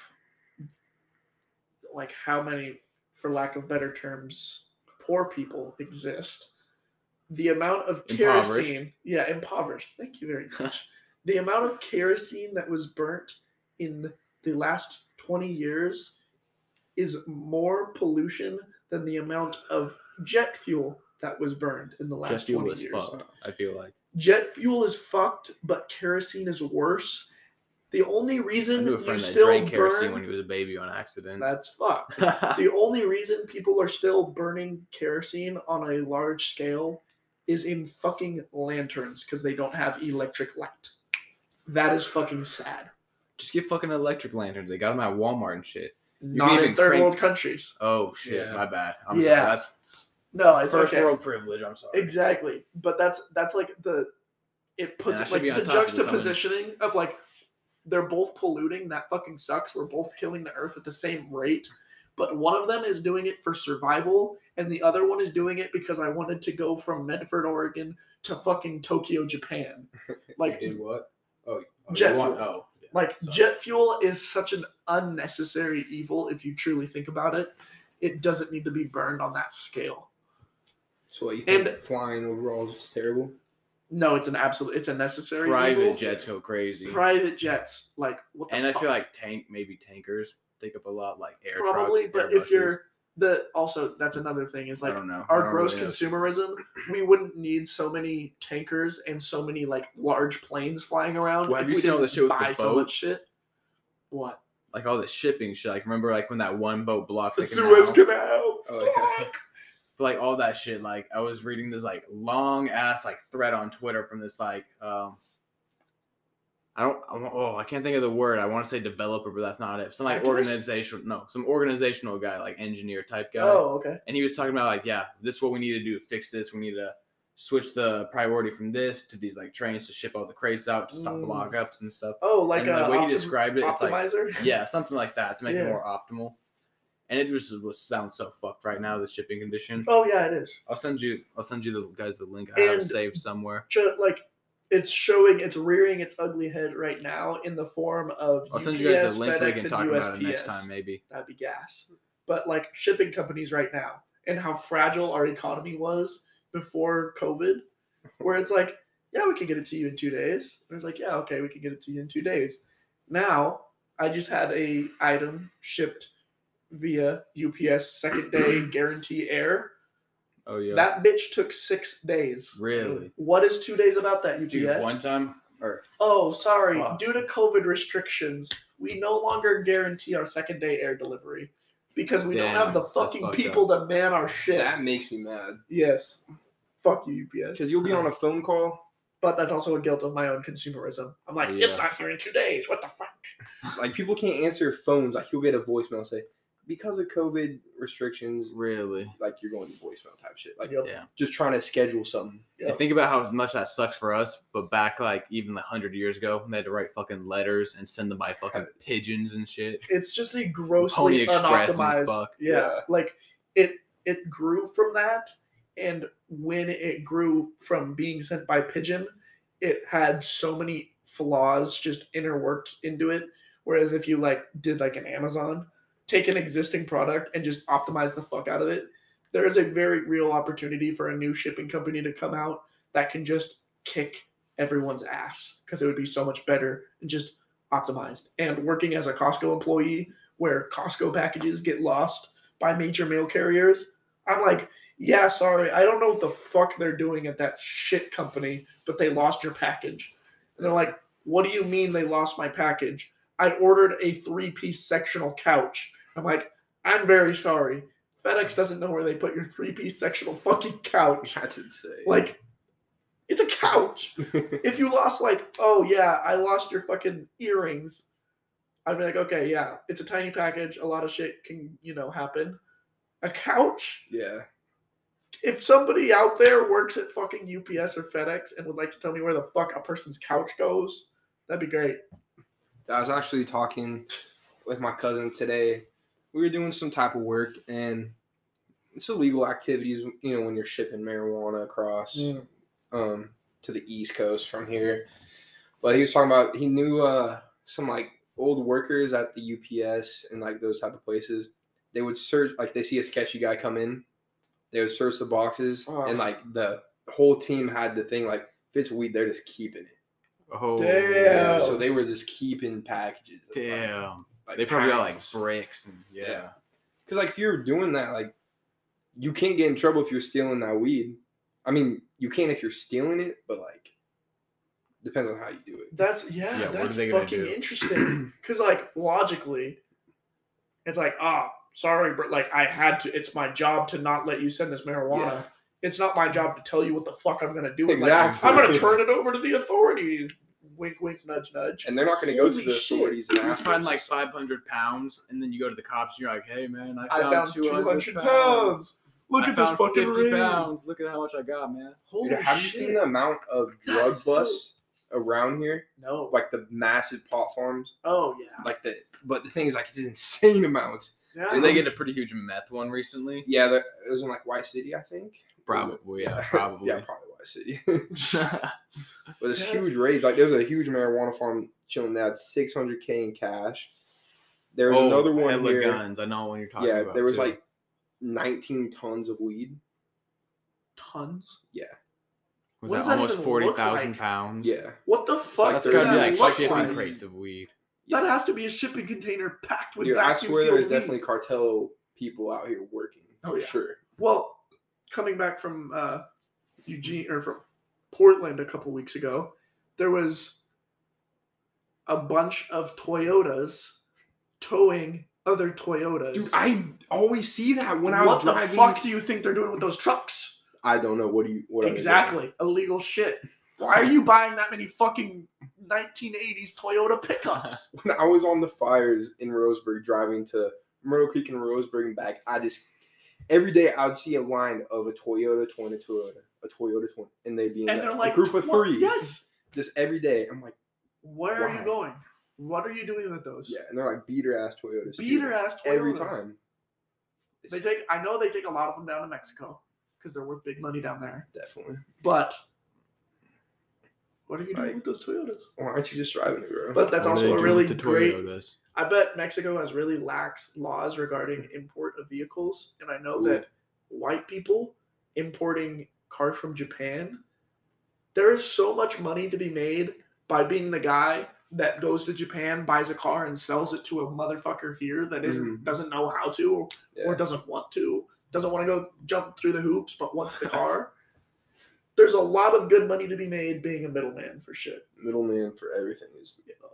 like how many, for lack of better terms, poor people exist. The amount of kerosene yeah, impoverished. Thank you very much. The amount of kerosene that was burnt in the last twenty years is more pollution than the amount of jet fuel that was burned in the last twenty years. Jet fuel is fucked, I feel like. Jet fuel is fucked, but kerosene is worse. The only reason you still burn... kerosene when he was a baby on accident. That's fucked. The only reason people are still burning kerosene on a large scale is in fucking lanterns because they don't have electric light. That is fucking sad. Just get fucking electric lanterns. They got them at Walmart and shit. You Not in third crank... world countries. Oh, shit. Yeah. My bad. I'm yeah. sorry. That's no, it's first okay. world privilege. I'm sorry. Exactly. But that's that's like the it puts it like the juxtapositioning of, of like they're both polluting. That fucking sucks. We're both killing the earth at the same rate. But one of them is doing it for survival and the other one is doing it because I wanted to go from Medford, Oregon to fucking Tokyo, Japan. Like did what? Oh, oh jet fuel. Oh. Like, so. Jet fuel is such an unnecessary evil if you truly think about it. It doesn't need to be burned on that scale. So what, you think and, flying overall is terrible? No, it's an absolute... It's a necessary Private evil. Jets go crazy. Private jets. Like, what the And fuck? I feel like tank, maybe tankers take up a lot, like air Probably, trucks, but air if buses. You're... the Also, that's another thing is, like, our gross really consumerism, we wouldn't need so many tankers and so many, like, large planes flying around well, if we didn't shit buy the so much shit. What? Like, all the shipping shit. Like, remember, like, when that one boat blocked the, the Suez Canal? Canal. Oh, fuck! So, like, all that shit. Like, I was reading this, like, long-ass, like, thread on Twitter from this, like, um... I don't, I don't. Oh, I can't think of the word. I want to say developer, but that's not it. Some like organizational. No, some organizational guy, like engineer type guy. Oh, okay. And he was talking about like, yeah, this is what we need to do to fix this. We need to switch the priority from this to these like trains to ship all the crates out to stop mm. lockups and stuff. Oh, like and, uh, the way optim- he described it, optimizer? It's like yeah, something like that to make yeah. it more optimal. And it just sounds so fucked right now, the shipping condition. Oh yeah, it is. I'll send you. I'll send you the guys the link I and have saved somewhere. Ju- like. it's showing, it's rearing its ugly head right now in the form of I'll U P S, send you guys a link FedEx, we can talk and U S P S. About it next time, maybe. That'd be gas. But like shipping companies right now and how fragile our economy was before COVID, where it's like, yeah, we can get it to you in two days. And it's like, yeah, okay, we can get it to you in two days. Now, I just had a item shipped via U P S second day guarantee air. Oh yeah, that bitch took six days. Really? What is two days about that? U P S. Dude, one time. Or oh, sorry. Wow. Due to COVID restrictions, we no longer guarantee our second day air delivery because we Damn, don't have the fucking people up. to man our shit. That makes me mad. Yes. Fuck you, U P S. Because you'll be on a phone call. But that's also a guilt of my own consumerism. I'm like, yeah. It's not here in two days. What the fuck? Like, people can't answer phones. Like, you'll get a voicemail and say, because of COVID restrictions. Really? Like, you're going to voicemail type shit. Like, yep. yeah. just trying to schedule something. Yep. And think about how much that sucks for us. But back, like, even one hundred years ago, when they had to write fucking letters and send them by fucking pigeons and shit. It's just a grossly unoptimized. Fuck. Yeah. yeah. Like, it it grew from that. And when it grew from being sent by pigeon, it had so many flaws just interworked into it. Whereas if you like did like an Amazon, take an existing product and just optimize the fuck out of it, there is a very real opportunity for a new shipping company to come out that can just kick everyone's ass because it would be so much better and just optimized. And working as a Costco employee where Costco packages get lost by major mail carriers, I'm like, yeah, sorry, I don't know what the fuck they're doing at that shit company, but they lost your package. And they're like, what do you mean they lost my package? I ordered a three-piece sectional couch. I'm like, I'm very sorry. FedEx doesn't know where they put your three-piece sectional fucking couch. That's insane. Like, it's a couch. If you lost, like, oh, yeah, I lost your fucking earrings, I'd be like, okay, yeah, it's a tiny package. A lot of shit can, you know, happen. A couch? Yeah. If somebody out there works at fucking U P S or FedEx and would like to tell me where the fuck a person's couch goes, that'd be great. I was actually talking with my cousin today. We were doing some type of work, and it's illegal activities, you know, when you're shipping marijuana across mm. um, to the East Coast from here. But he was talking about he knew uh, some, like, old workers at the U P S and, like, those type of places. They would search, like, they see a sketchy guy come in. They would search the boxes, oh. and, like, the whole team had the thing, like, if it's weed, they're just keeping it. Oh, damn. Yeah. So they were just keeping packages. Damn. Like, like they probably packages. got, like, bricks. And, yeah. Because, yeah. like, if you're doing that, like, you can't get in trouble if you're stealing that weed. I mean, you can if you're stealing it, but, like, depends on how you do it. That's, yeah, yeah that's fucking interesting. Because, like, logically, it's like, ah. Oh, sorry, but, like, I had to – it's my job to not let you send this marijuana. Yeah. It's not my job to tell you what the fuck I'm going to do. Exactly. Like, I'm going to turn it over to the authorities. Wink, wink, nudge, nudge. And they're not going to go to the shit. authorities. And you find, like, five hundred pounds, and then you go to the cops, and you're like, hey, man, I found, I found two hundred pounds. pounds. Look I at this fucking ring. Pounds. Look at how much I got, man. Holy Dude, have shit. you seen the amount of drug That's busts so... around here? No. Like, the massive pot farms? Oh, yeah. Like, the But the thing is, like, it's insane amounts. Yeah. Did they get a pretty huge meth one recently? Yeah, there, it was in, like, Y City, I think. Probably, yeah, probably. yeah, probably Y City. But it's huge raids. Like, there's a huge marijuana farm chilling that six hundred K in cash. There was oh, another one hella here. guns. I know what you're talking yeah, about. Yeah, there was, too. like, nineteen tons of weed. Tons? Yeah. Was that, that almost forty thousand like? pounds? Yeah. What the fuck? So that's got to be, like, shipping like? crates of weed. That has to be a shipping container packed with Dude, vacuum sealed I swear there's weed. definitely cartel people out here working. Oh, for yeah. sure. Well, coming back from uh, Eugene or from Portland a couple weeks ago, there was a bunch of Toyotas towing other Toyotas. Dude, I always see that when I was driving. What the fuck do you think they're doing with those trucks? I don't know. What do you? What exactly. Illegal shit. Why are you buying that many fucking nineteen eighties Toyota pickups? When I was on the fires in Roseburg, driving to Myrtle Creek and Roseburg and back, I just every day I would see a line of a Toyota, Toyota, Toyota, a Toyota, Toyota, and they'd be in and a, like, a group of three. Yes, just every day. I'm like, where why? are you going? What are you doing with those? Yeah, and they're like beater ass Toyotas. Beater ass Toyotas every time. They take. I know they take a lot of them down to Mexico because they're worth big money down there. Definitely, but. What are you doing like, with those Toyotas? Why aren't you just driving it, bro? But that's what also a really great. I bet Mexico has really lax laws regarding import of vehicles, and I know Ooh. that white people importing cars from Japan, there is so much money to be made by being the guy that goes to Japan, buys a car, and sells it to a motherfucker here that isn't mm-hmm. doesn't know how to or, yeah. or doesn't want to, doesn't want to go jump through the hoops, but wants the car. There's a lot of good money to be made being a middleman for shit. Middleman for everything is the, uh,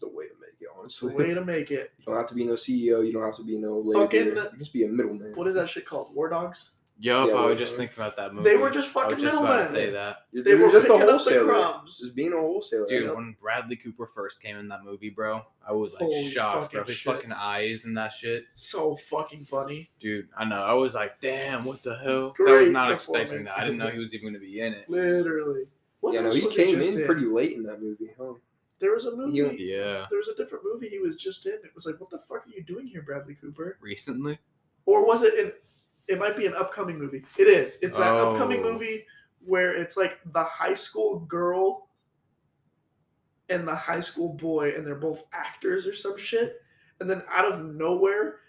the way to make it, honestly. The way to make it. You don't have to be no C E O. You don't have to be no labor. Fucking, just be a middleman. What is that shit called? War Dogs? Yo, yeah, I was just thinking about that movie. They were just fucking middlemen. I was just about to say that. They, they were, were just a wholesaler. Just being a wholesaler. Dude, right? When Bradley Cooper first came in that movie, bro, I was like Holy shocked, bro. His shit. fucking eyes and that shit. So fucking funny. Dude, I know. I was like, damn, what the hell? I was not expecting that. I didn't know he was even going to be in it. Literally. What yeah, no, he came he in, in pretty late in that movie, huh? There was a movie. Yeah. There was a different movie he was just in. It was like, what the fuck are you doing here, Bradley Cooper? Recently? Or was it in... It might be an upcoming movie. It is. It's that oh. upcoming movie where it's like the high school girl and the high school boy, and they're both actors or some shit. And then out of nowhere,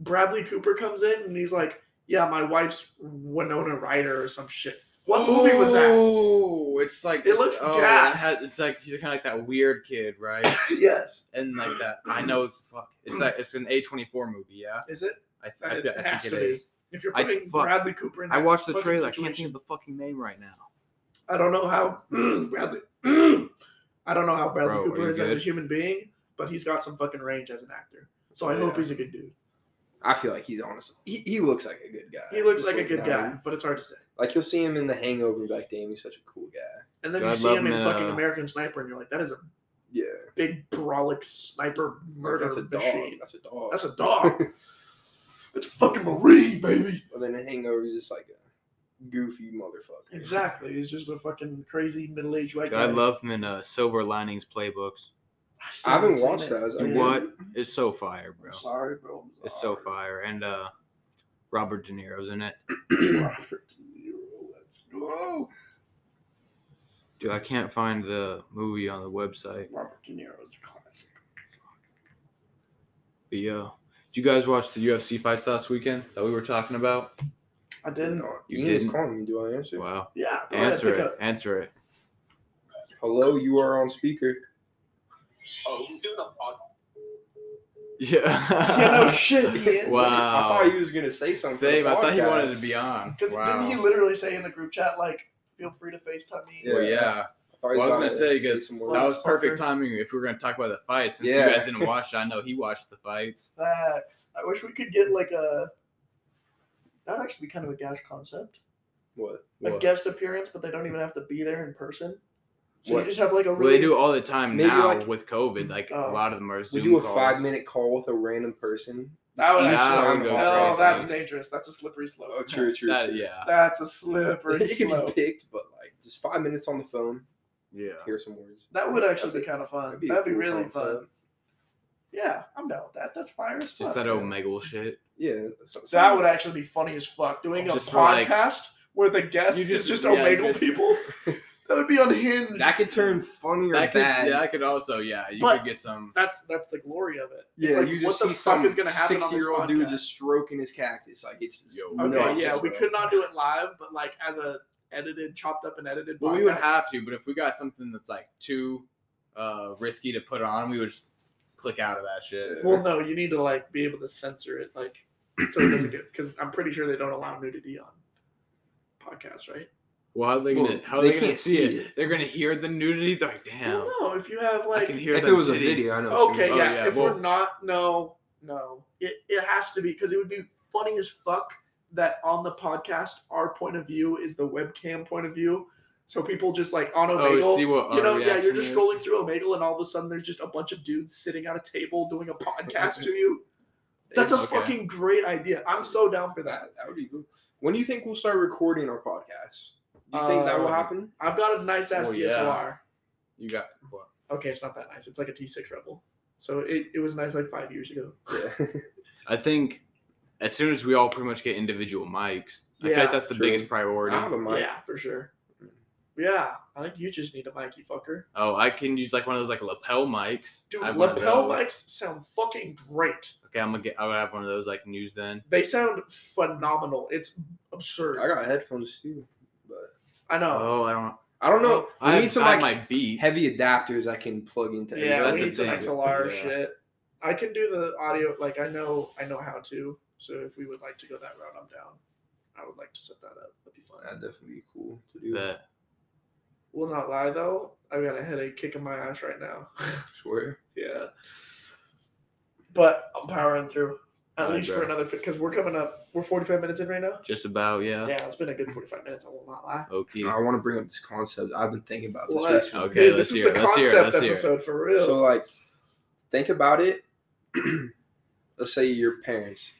Bradley Cooper comes in and he's like, yeah, my wife's Winona Ryder or some shit. What oh, movie was that? Oh, it's like... It looks oh, gas. It has, it's like, he's kind of like that weird kid, right? Yes. And like that, I know, fuck. It's like, it's an A twenty-four movie, yeah? Is it? I, th- it I, th- I think it is. Be. If you're putting I, fuck, Bradley Cooper in that I watched the trailer. Situation. I can't think of the fucking name right now. I don't know how mm, Bradley... Mm, I don't know how Bradley Bro, Cooper is good? as a human being, but he's got some fucking range as an actor. So I yeah. hope he's a good dude. I feel like he's honestly... He, he looks like a good guy. He looks like a good guy, him. but it's hard to say. Like, you'll see him in The Hangover, like, damn, he's such a cool guy. And then God you see him in now. fucking American Sniper, and you're like, that is a yeah. big, brolic sniper murder That's a machine. dog. That's a dog. That's a dog. It's fucking Marie, baby. And then The Hangover is just like a goofy motherfucker. Exactly. He's just a fucking crazy middle-aged white guy. I love him in uh, Silver Linings Playbooks. I, I haven't watched that. that. What? It's so fire, bro. I'm sorry, bro. I'm sorry. It's so fire. And uh, Robert De Niro's in it. Robert De Niro. Let's go. Dude, I can't find the movie on the website. Robert De Niro is a classic. But yeah. Did you guys watch the U F C fights last weekend that we were talking about? I didn't. No, you Ian didn't. Is calling me. Do I answer? Wow. Yeah. Answer it. Up. Answer it. Hello, you are on speaker. Oh, he's doing a podcast. Yeah. Yeah, no shit, Ian. Wow. I thought he was going to say something. Save, I thought he wanted to be on. Because wow. didn't he literally say in the group chat, like, feel free to FaceTime me? Yeah. Well, yeah. Well, I was going to say, because that was perfect timing if we were going to talk about the fights. Since yeah. you guys didn't watch, I know he watched the fights. Facts. I wish we could get, like, a... That would actually be kind of a gas concept. What? A what? guest appearance, but they don't even have to be there in person. So what? you just have, like, a really... Well, they do all the time Maybe now like, with COVID. Like, oh. a lot of them are Zoom We do a calls. five-minute call with a random person. That would actually go No, that's dangerous. That's a slippery slope. Oh, true, true, that, true. Yeah. That's a slippery slope. It can be picked, but, like, just five minutes on the phone. Yeah. Hear some words. That would actually That'd be kind of fun. That'd be, That'd be cool really fun. Time. Yeah, I'm down with that. That's fire as fuck. Just that Omegle shit. Yeah. So, so that would actually be funny as fuck. Doing just a podcast like, where the guest just, is just yeah, Omegle just, people. That would be unhinged. That could turn funny or that bad. Could, yeah, I could also, yeah. You but could get some. That's that's the glory of it. Yeah, it's like, you just what the fuck is going to happen on this six-year-old dude just stroking his cactus. Like, it's just, Yo, okay, no, yeah, just we real. could not do it live, but like as a edited, chopped up and edited. Well, podcasts. we would have to, but if we got something that's like too uh, risky to put on, we would just click out of that shit. Well, no, you need to like be able to censor it, like so it doesn't get because I'm pretty sure they don't allow nudity on podcasts, right? Well, how are they gonna? Well, how are they, they gonna see it? it? They're gonna hear the nudity. They're like, damn. Well, no, if you have like, I can hear if it was titties. a video, I know. Okay, yeah. Oh, yeah. If well, we're not, no, no, it it has to be because it would be funny as fuck. That on the podcast, our point of view is the webcam point of view. So people just like on Omegle, oh, see what you know, yeah, you're just is. scrolling through Omegle and all of a sudden there's just a bunch of dudes sitting at a table doing a podcast to you. That's a okay. fucking great idea. I'm so down for that. That would be good. When do you think we'll start recording our podcast? Do you uh, think that will happen? I've got a nice ass well, D S L R. Yeah. You got what? Okay, it's not that nice. It's like a T six Rebel. So it, it was nice like five years ago. Yeah. I think... As soon as we all pretty much get individual mics, I yeah, feel like that's the true. biggest priority. I have a mic. Yeah, for sure. Yeah, I think you just need a mic, you fucker. Oh, I can use like one of those like lapel mics. Dude, lapel mics sound fucking great. Okay, I'm gonna get. I'll have one of those I can use then. They sound phenomenal. It's absurd. I got headphones too, but I know. Oh, I don't. I don't know. I, I need some I like my beats. Heavy adapters I can plug into. Yeah, that's we need some X L R yeah. shit. I can do the audio. Like I know, I know how to. So if we would like to go that route, I'm down. I would like to set that up. That'd be fun. That'd definitely be cool to do that. Will not lie though, I've got a headache kicking my ass right now. Swear. Yeah. But I'm powering through. At All least right, for another, because we're coming up. We're forty-five minutes in right now. Just about, yeah. Yeah, it's been a good forty-five minutes. I will not lie. Okay. I want to bring up this concept. I've been thinking about this recently. Okay, Dude, let's this hear is the it. concept let's episode it. for real. So, like, think about it. Let's say your parents,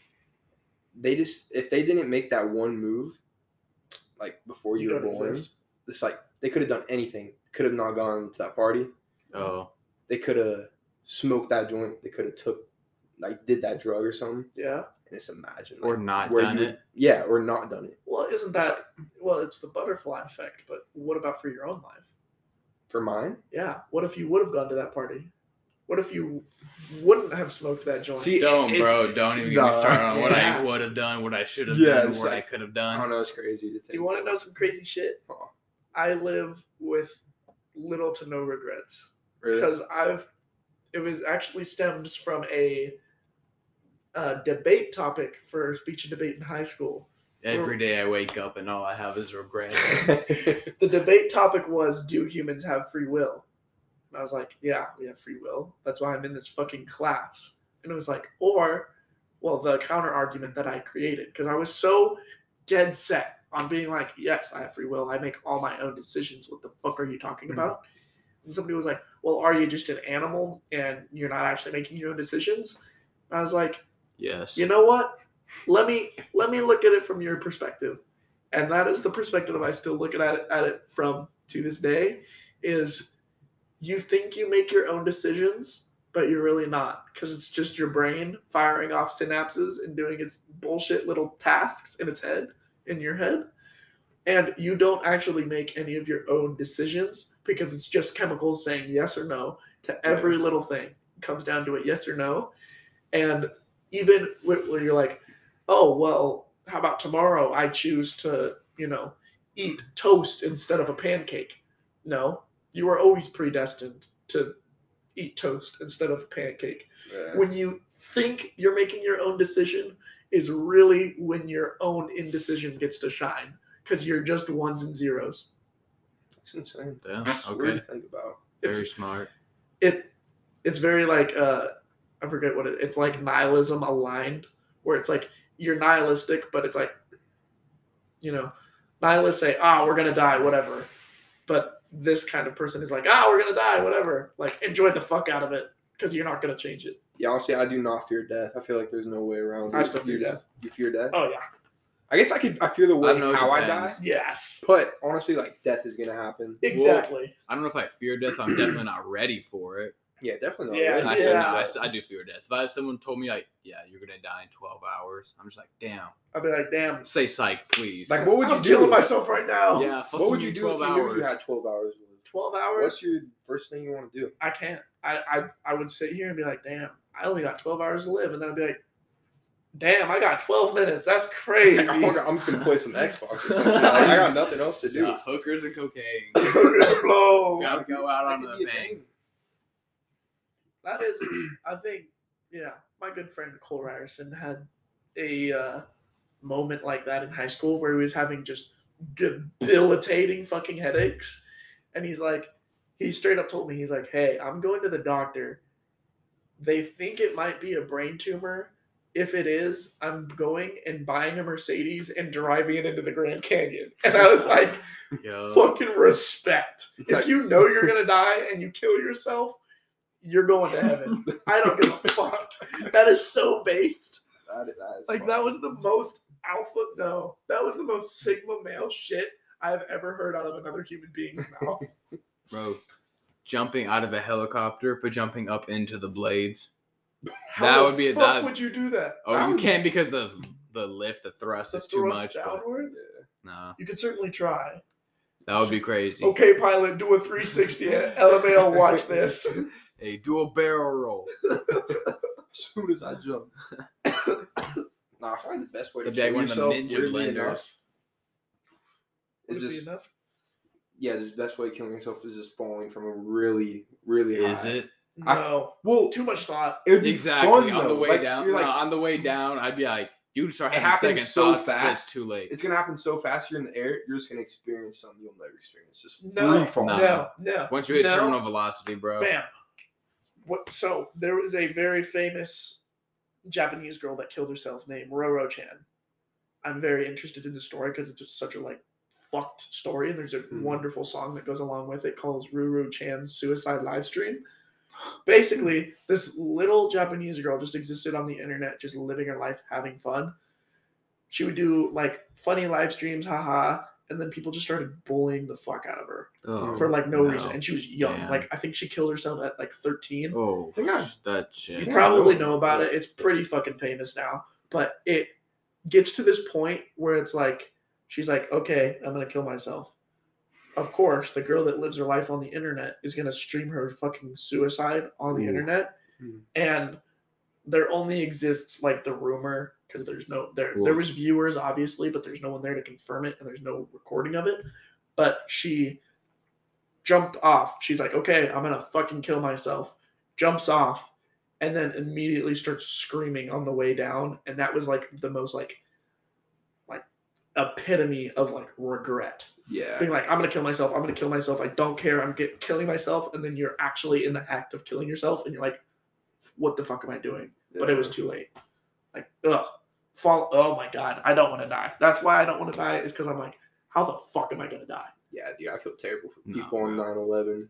they just if they didn't make that one move, like before you, you were born, exist. it's like they could have done anything. Could have not gone to that party. Oh. They could have smoked that joint. They could have took. Like, did that drug or something. Yeah. And just imagine. Like, or not done you, it. Yeah, or not done it. Well, isn't that, well, it's the butterfly effect, but what about for your own life? For mine? Yeah. What if you would have gone to that party? What if you wouldn't have smoked that joint? See, don't, bro. Don't even get me started on what yeah. I would have done, what I should have yeah, done, what like, I could have done. I don't know. It's crazy to think. Do you want to know some crazy shit? Oh. I live with little to no regrets. Really? Because I've, it was actually stems from a, Uh, debate topic for speech and debate in high school. Every day I wake up and all I have is regret. The debate topic was, do humans have free will? And I was like, yeah, we have free will. That's why I'm in this fucking class. And it was like, or, well, the counter argument that I created, because I was so dead set on being like, yes, I have free will. I make all my own decisions. What the fuck are you talking mm-hmm. about? And somebody was like, well, are you just an animal and you're not actually making your own decisions? And I was like, yes. You know what? Let me let me look at it from your perspective. And that is the perspective I still look at it, at it from to this day is you think you make your own decisions, but you're really not, because it's just your brain firing off synapses and doing its bullshit little tasks in its head, in your head. And you don't actually make any of your own decisions because it's just chemicals saying yes or no to every little thing. It comes down to it, yes or no. And even when you're like, oh, well, how about tomorrow I choose to, you know, eat toast instead of a pancake? No, you are always predestined to eat toast instead of a pancake. Yeah. When you think you're making your own decision is really when your own indecision gets to shine, because you're just ones and zeros. That's insane. Yeah, that's okay. Weird to think about. Very it's, smart. It, It's very like... uh. I forget what it, it's like nihilism aligned, where it's like you're nihilistic, but it's like, you know, nihilists say, ah, oh, we're going to die, whatever. But this kind of person is like, ah, oh, we're going to die, whatever. Like, enjoy the fuck out of it because you're not going to change it. Yeah, honestly, I do not fear death. I feel like there's no way around it. I still fear death. death. You fear death? Oh, yeah. I guess I could. I fear the way I how I die. Yes. But honestly, like, death is going to happen. Exactly. Well, I don't know if I fear death. I'm definitely not ready for it. Yeah, definitely not. Yeah, right? I, yeah. Not, I, I do fear death. If I, someone told me, like, yeah, you're going to die in twelve hours, I'm just like, damn. I'd be like, damn. Say psych, please. Like, what would I'm you do? I'm killing myself right now. Yeah. What would you do if you knew you had twelve hours? twelve hours? What's your first thing you want to do? I can't. I, I, I would sit here and be like, damn, I only got twelve hours to live. And then I'd be like, damn, I got twelve minutes. That's crazy. Like, oh God, I'm just going to play some Xbox or something. Like, I got nothing else to do. Yeah, hookers and cocaine. Blow. Got to go out on the thing. That is, I think, yeah, my good friend Cole Ryerson had a uh, moment like that in high school where he was having just debilitating fucking headaches. And he's like, he straight up told me, he's like, hey, I'm going to the doctor. They think it might be a brain tumor. If it is, I'm going and buying a Mercedes and driving it into the Grand Canyon. And I was like, Yo. fucking respect. If you know you're going to die and you kill yourself, you're going to heaven. I don't give a fuck. That is so based. That is, that is like, funny. That was the most alpha, no. That was the most sigma male shit I've ever heard out of another human being's mouth. Bro, jumping out of a helicopter, but jumping up into the blades. How that the would be a dive. How would you do that? Oh, I you would... can't because the the lift, the thrust the is thrust too much. Downward? But, nah. You could certainly try. That would be crazy. Okay, pilot, do a three sixty. L M A O, watch this. A dual barrel roll. As soon as I jump. Nah, I find the best way to show yourself. Ninja blenders. Would it just, be enough? Yeah, the best way of killing yourself is just falling from a really, really high. Is it? I, no. Well, too much thought. It would be exactly. Fun, on though. The way like, down. Like, no, on the way down, I'd be like, you start having second so thoughts. Fast. It's too late. It's gonna happen so fast. You're in the air. You're just gonna experience something you'll never experience. Just no, fall. no, no, no. Once you hit no. terminal velocity, bro. Bam. What? So there was a very famous Japanese girl that killed herself named Roro-chan. I'm very interested in the story because it's just such a like fucked story, and there's a mm. wonderful song that goes along with it called Roro-chan's Suicide Livestream. Basically, this little Japanese girl just existed on the internet, just living her life, having fun. She would do like funny live streams, haha, and then people just started bullying the fuck out of her oh, for like no, no reason. And she was young. Damn. Like I think she killed herself at like thirteen. Oh, I think I, that shit. You probably know about it. It's pretty fucking famous now. But it gets to this point where it's like she's like, okay, I'm gonna kill myself. Of course, the girl that lives her life on the internet is going to stream her fucking suicide on the Ooh. internet. Mm. And there only exists like the rumor because there's no, there Ooh. there was viewers obviously, but there's no one there to confirm it and there's no recording of it. But she jumped off. She's like, okay, I'm going to fucking kill myself. Jumps off and then immediately starts screaming on the way down. And that was like the most like, epitome of like regret. Yeah. Being like, I'm gonna kill myself, I'm gonna kill myself, I don't care, I'm get- killing myself, and then you're actually in the act of killing yourself and you're like, what the fuck am I doing? Yeah. But it was too late. Like, ugh. Fall oh my god, I don't wanna die. That's why I don't wanna die, is because I'm like, how the fuck am I gonna die? Yeah, dude, I feel terrible for people no. on nine eleven.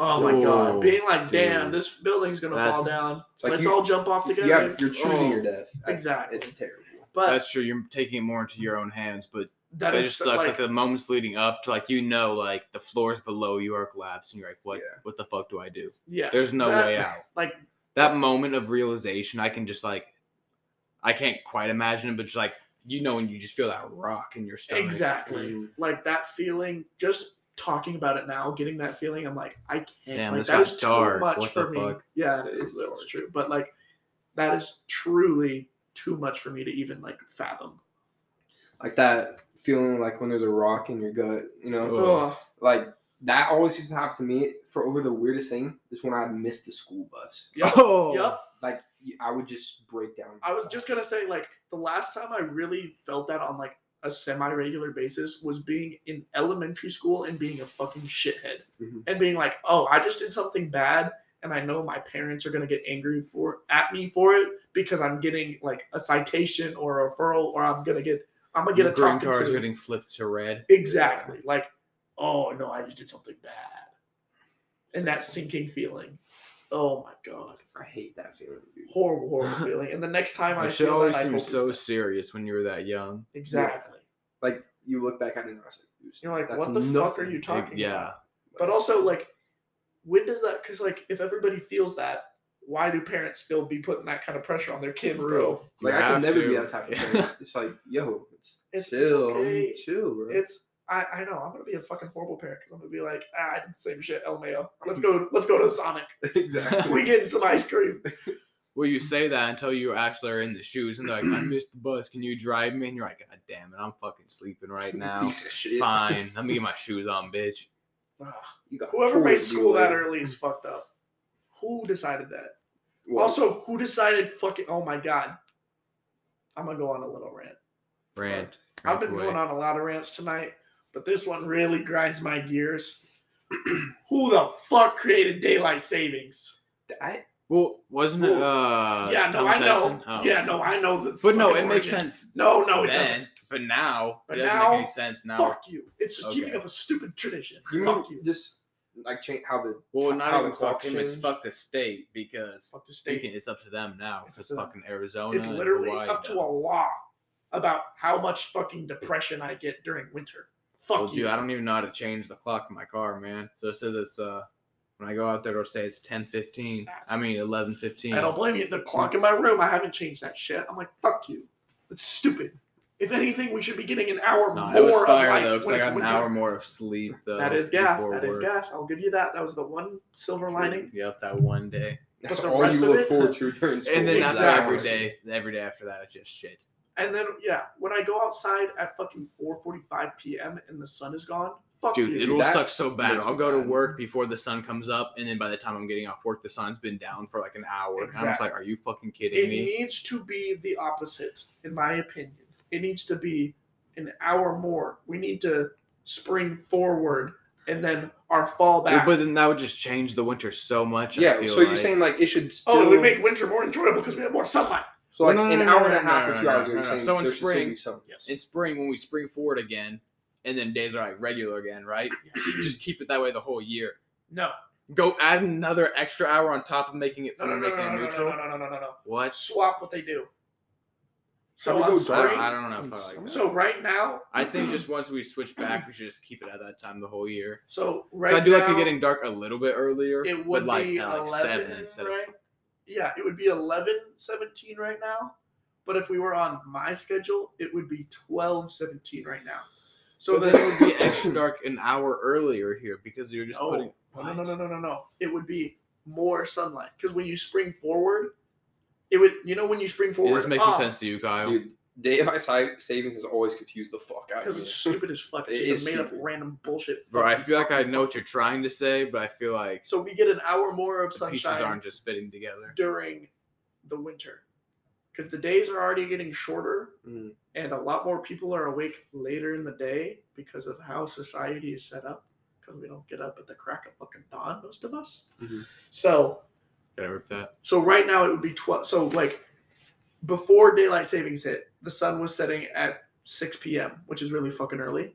Oh my oh, god. Being like, damn, dude. This building's gonna That's, fall down. Like Let's you, all jump off together. Yeah, you're choosing oh, your death. Exactly. It's terrible. But that's true. You're taking it more into your own hands, but that, that just sucks. Like, like the moments leading up to, like, you know, like the floors below you are collapsing. You're like, what? Yeah. What the fuck do I do? Yeah, there's no that, way out. Like that moment of realization, I can just like, I can't quite imagine it, but just like you know, and you just feel that rock in your stomach. Exactly, mm-hmm. like that feeling. Just talking about it now, getting that feeling, I'm like, I can't. Damn, like, this that is dark. Too much what for me. Fuck? Yeah, it is. It's true, but like that is truly. Too much for me to even like fathom, like that feeling like when there's a rock in your gut, you know, Ugh. like that always used to happen to me. For over the weirdest thing is when I missed the school bus. Yep. Oh, yep. Like I would just break down. I was just gonna say, like the last time I really felt that on like a semi-regular basis was being in elementary school and being a fucking shithead mm-hmm. and being like, oh, I just did something bad. And I know my parents are going to get angry for at me for it because I'm getting like a citation or a referral, or I'm going to get, I'm going to get a talking to. Green card's getting flipped to red. Exactly. Yeah. Like, oh no, I just did something bad. And that sinking feeling. Oh my God. I hate that feeling. Dude. Horrible, horrible feeling. And the next time I feel that, I hope it's so serious when you were that young. Exactly. Yeah. Like you look back at it and you're like, what the fuck are you talking yeah. about? But also like, when does that, because, like, if everybody feels that, why do parents still be putting that kind of pressure on their kids, bro? Like, I can never to. be that type of parent. It's like, yo, it's it's chill. It's okay. Chill, bro. It's, I, I know, I'm going to be a fucking horrible parent because I'm going to be like, ah, I did the same shit, L M A O. Let's go, let's go to Sonic. Exactly. We getting some ice cream. Well, you say that until you actually are in the shoes and they're like, I missed the bus. Can you drive me? And you're like, God damn it, I'm fucking sleeping right now. Fine. Let me get my shoes on, bitch. Ugh, you got Whoever made school that early is fucked up. Who decided that? Whoa. Also, who decided fucking... Oh, my God. I'm going to go on a little rant. Rant. Right. I've been away. going on a lot of rants tonight, but this one really grinds my gears. Who the fuck created daylight savings? I... Well, wasn't it? Uh, yeah, no, I know. Oh. Yeah, no, I know. The but no, it makes origin. sense. No, no, it then, doesn't. But now, but it doesn't now, make any sense now. Fuck you. It's just okay. keeping up a stupid tradition. You fuck you. Just like change how the. Well, not even fuck him. It's fuck the state because fuck the state. Can, it's up to them now. It's, it's fucking them. Arizona. It's literally Hawaii, up to a law about how much fucking depression I get during winter. Fuck well, you. Dude, I don't even know how to change the clock in my car, man. So it says it's uh. When I go out there, it'll say it's ten fifteen. I mean, eleven fifteen. I don't blame you. The clock in my room, I haven't changed that shit. I'm like, fuck you. It's stupid. If anything, we should be getting an hour no, more. I was fired though because I got an winter. hour more of sleep though. That is gas. That work. is gas. I'll give you that. That was the one silver lining. Yep, that one day. That's but the all rest you look it, forward to during school. And then exactly. every day, every day after that, it's just shit. And then yeah, when I go outside at fucking four forty-five p.m. and the sun is gone, fuck dude, you. Dude, it'll that suck so bad. I'll go to work before the sun comes up, and then by the time I'm getting off work, the sun's been down for like an hour. Exactly. And I'm just like, are you fucking kidding it me? It needs to be the opposite, in my opinion. It needs to be an hour more. We need to spring forward. And then our fallback. Yeah, but then that would just change the winter so much. Yeah, I feel so you're like. saying like it should still... Oh, it would make winter more enjoyable because we have more sunlight. So like no, no, no, an hour no, no, and a half no, or two no, hours. No, no, saying so in spring, yes. in spring when we spring forward again, and then days are like regular again, right? Just keep it that way the whole year. No. Go add another extra hour on top of making it fun no, no, and no, making no, it neutral. No, no, no, no, no, no. What? Swap what they do. So go spring, I don't know. If I like so right now, I think just once we switch back, we should just keep it at that time the whole year. So right now, I do now, like to getting dark a little bit earlier. It would like, be like eleven, seven instead right? of yeah, it would be eleven seventeen right now. But if we were on my schedule, it would be twelve seventeen right now. So then it would be extra dark an hour earlier here because you're just no, putting no no no no no no. It would be more sunlight because when you spring forward. It would, you know, when you spring forward. Is this making oh. sense to you, Kyle? Dude, daylight savings has always confused the fuck out of me. Because it's stupid as fuck. It's it just made stupid. up random bullshit. Bro, I feel like I know what you're trying to say, but I feel like so we get an hour more of the sunshine. Pieces aren't just fitting together during the winter, because the days are already getting shorter, mm. and a lot more people are awake later in the day because of how society is set up. Because we don't get up at the crack of fucking dawn, most of us. Mm-hmm. So. Can I rip that? So right now it would be twelve. So like before daylight savings hit, the sun was setting at six p.m., which is really fucking early.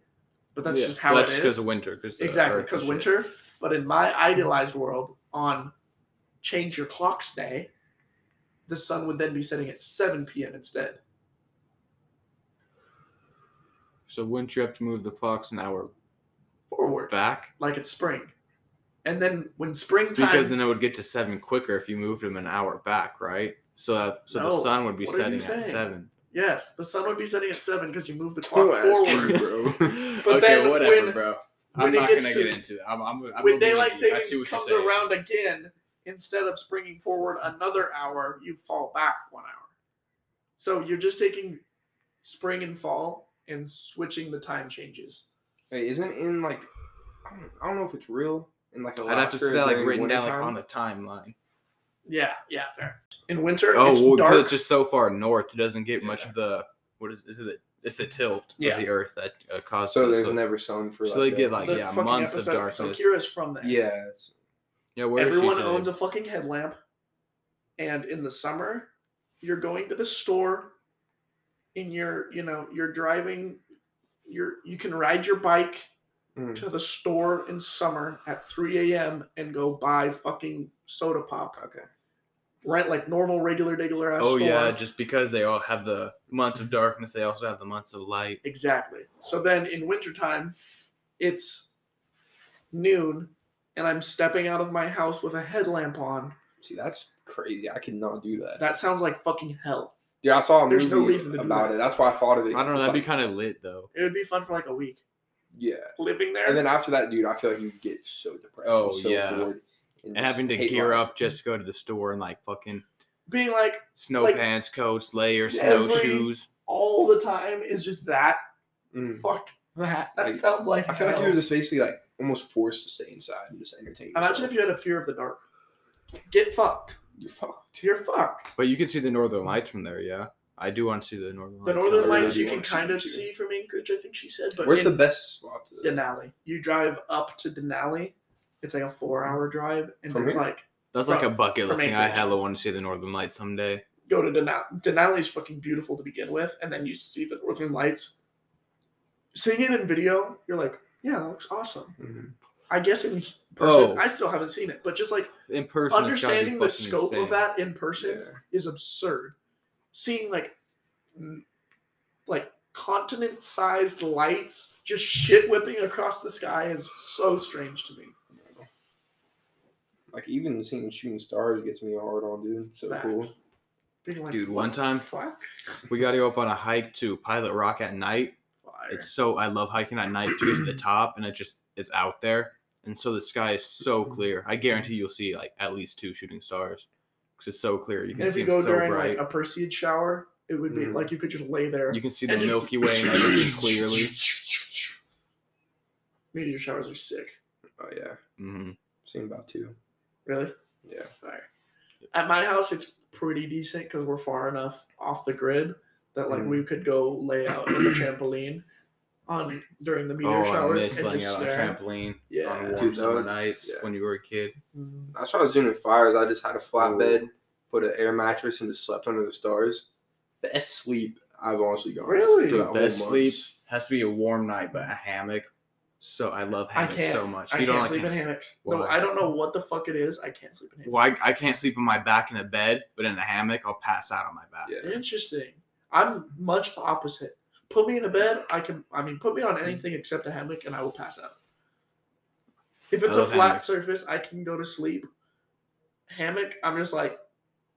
But that's yeah. just how well, that's it is. Because of winter. Cause exactly, because winter. Shit. But in my idealized world, on Change Your Clocks Day, the sun would then be setting at seven p.m. instead. So wouldn't you have to move the clocks an hour forward? Back? Like it's spring. And then when springtime... Because then it would get to seven quicker if you moved them an hour back, right? So that, so no. the sun would be what setting at seven. Yes, the sun would be setting at seven because you moved the clock oh, forward. Bro. But okay, then whatever, when, bro. I'm when not going to get into that. I'm, I'm, I'm when daylight savings comes around again, instead of springing forward another hour, you fall back one hour. So you're just taking spring and fall and switching the time changes. Hey, isn't in like... I don't, I don't know if it's real... In like I'd have to see that like written down like, on the timeline. Yeah, yeah, fair. In winter, oh, it's well, dark. Because it's just so far north, it doesn't get yeah. much of the what is is it? It's the tilt yeah. of the Earth that uh, causes. So there's so, never sun for. So like they get like the yeah months episode, of darkness. So Kira's from there. Yeah, yeah. Where everyone is she owns a fucking headlamp, and in the summer, you're going to the store, and you're you know you're driving, you're you can ride your bike. To the store in summer at three a.m. and go buy fucking soda pop. Okay. Right? Like normal, regular, regular ass Oh, store. Yeah. Just because they all have the months of darkness, they also have the months of light. Exactly. So then in wintertime, it's noon and I'm stepping out of my house with a headlamp on. See, that's crazy. I cannot do that. That sounds like fucking hell. Yeah, I saw a There's movie no reason to about do that. it. That's why I thought of it. I don't know. That'd like, be kind of lit, though. It would be fun for like a week. Yeah. Living there. And then after that, dude, I feel like you get so depressed. Oh, so yeah. Bored and, and having to gear life. up just to go to the store and, like, fucking... Being, like... Snow like, pants, coats, layers, snowshoes. All the time is just that. Mm. Fuck that. That like, sounds like I feel hell. like you're just basically, like, almost forced to stay inside and just entertain yourself. Imagine if you had a fear of the dark. Get fucked. You're fucked. You're fucked. But you can see the northern lights from there, yeah? I do want to see the northern lights. The northern lights, lights you can kind of see from Anchorage, I think she said. But where's the best spot? To Denali. You drive up to Denali. It's like a four-hour drive, and from it's here? like that's from, like a bucket list thing. I hella want to see the northern lights someday. Go to Denali. Denali's fucking beautiful to begin with, and then you see the northern lights. Seeing it in video, you're like, yeah, that looks awesome. Mm-hmm. I guess in person, oh. I still haven't seen it, but just like in person, understanding the scope insane. of that in person yeah. is absurd. Seeing like, like continent-sized lights just shit whipping across the sky is so strange to me. Like even seeing shooting stars gets me hard on, dude. So Facts. cool. Went, Dude, one time fuck? we got to go up on a hike to Pilot Rock at night. Fire. It's so I love hiking at night too, to the top, and it just it's out there, and so the sky is so clear. I guarantee you'll see like at least two shooting stars because it's so clear. You can and see if you go so during bright. like a Perseid shower, it would be mm. like you could just lay there. You can see the Milky Way and everything clearly. Meteor showers are sick. Oh yeah, mm-hmm. seen about two. Really? Yeah. Fire. At my house, it's pretty decent because we're far enough off the grid that like mm. we could go lay out on the trampoline on during the meteor oh, showers. Oh, I miss laying out on a trampoline yeah. on warm summer nights yeah. when you were a kid. Mm. That's what I was doing with fires. I just had a flatbed, Ooh. put an air mattress, and just slept under the stars. Best sleep I've honestly gone. Really? That Best sleep has to be a warm night, but a hammock. So I love hammocks I can't, so much. You I can't don't like sleep hammocks. in hammocks. Well, no, I don't know what the fuck it is. I can't sleep in hammocks. Well, I, I can't sleep on my back in a bed, but in a hammock, I'll pass out on my back. Yeah. Interesting. I'm much the opposite. Put me in a bed, I can. I mean, put me on anything except a hammock, and I will pass out. If it's a flat hammocks. surface, I can go to sleep. Hammock, I'm just like,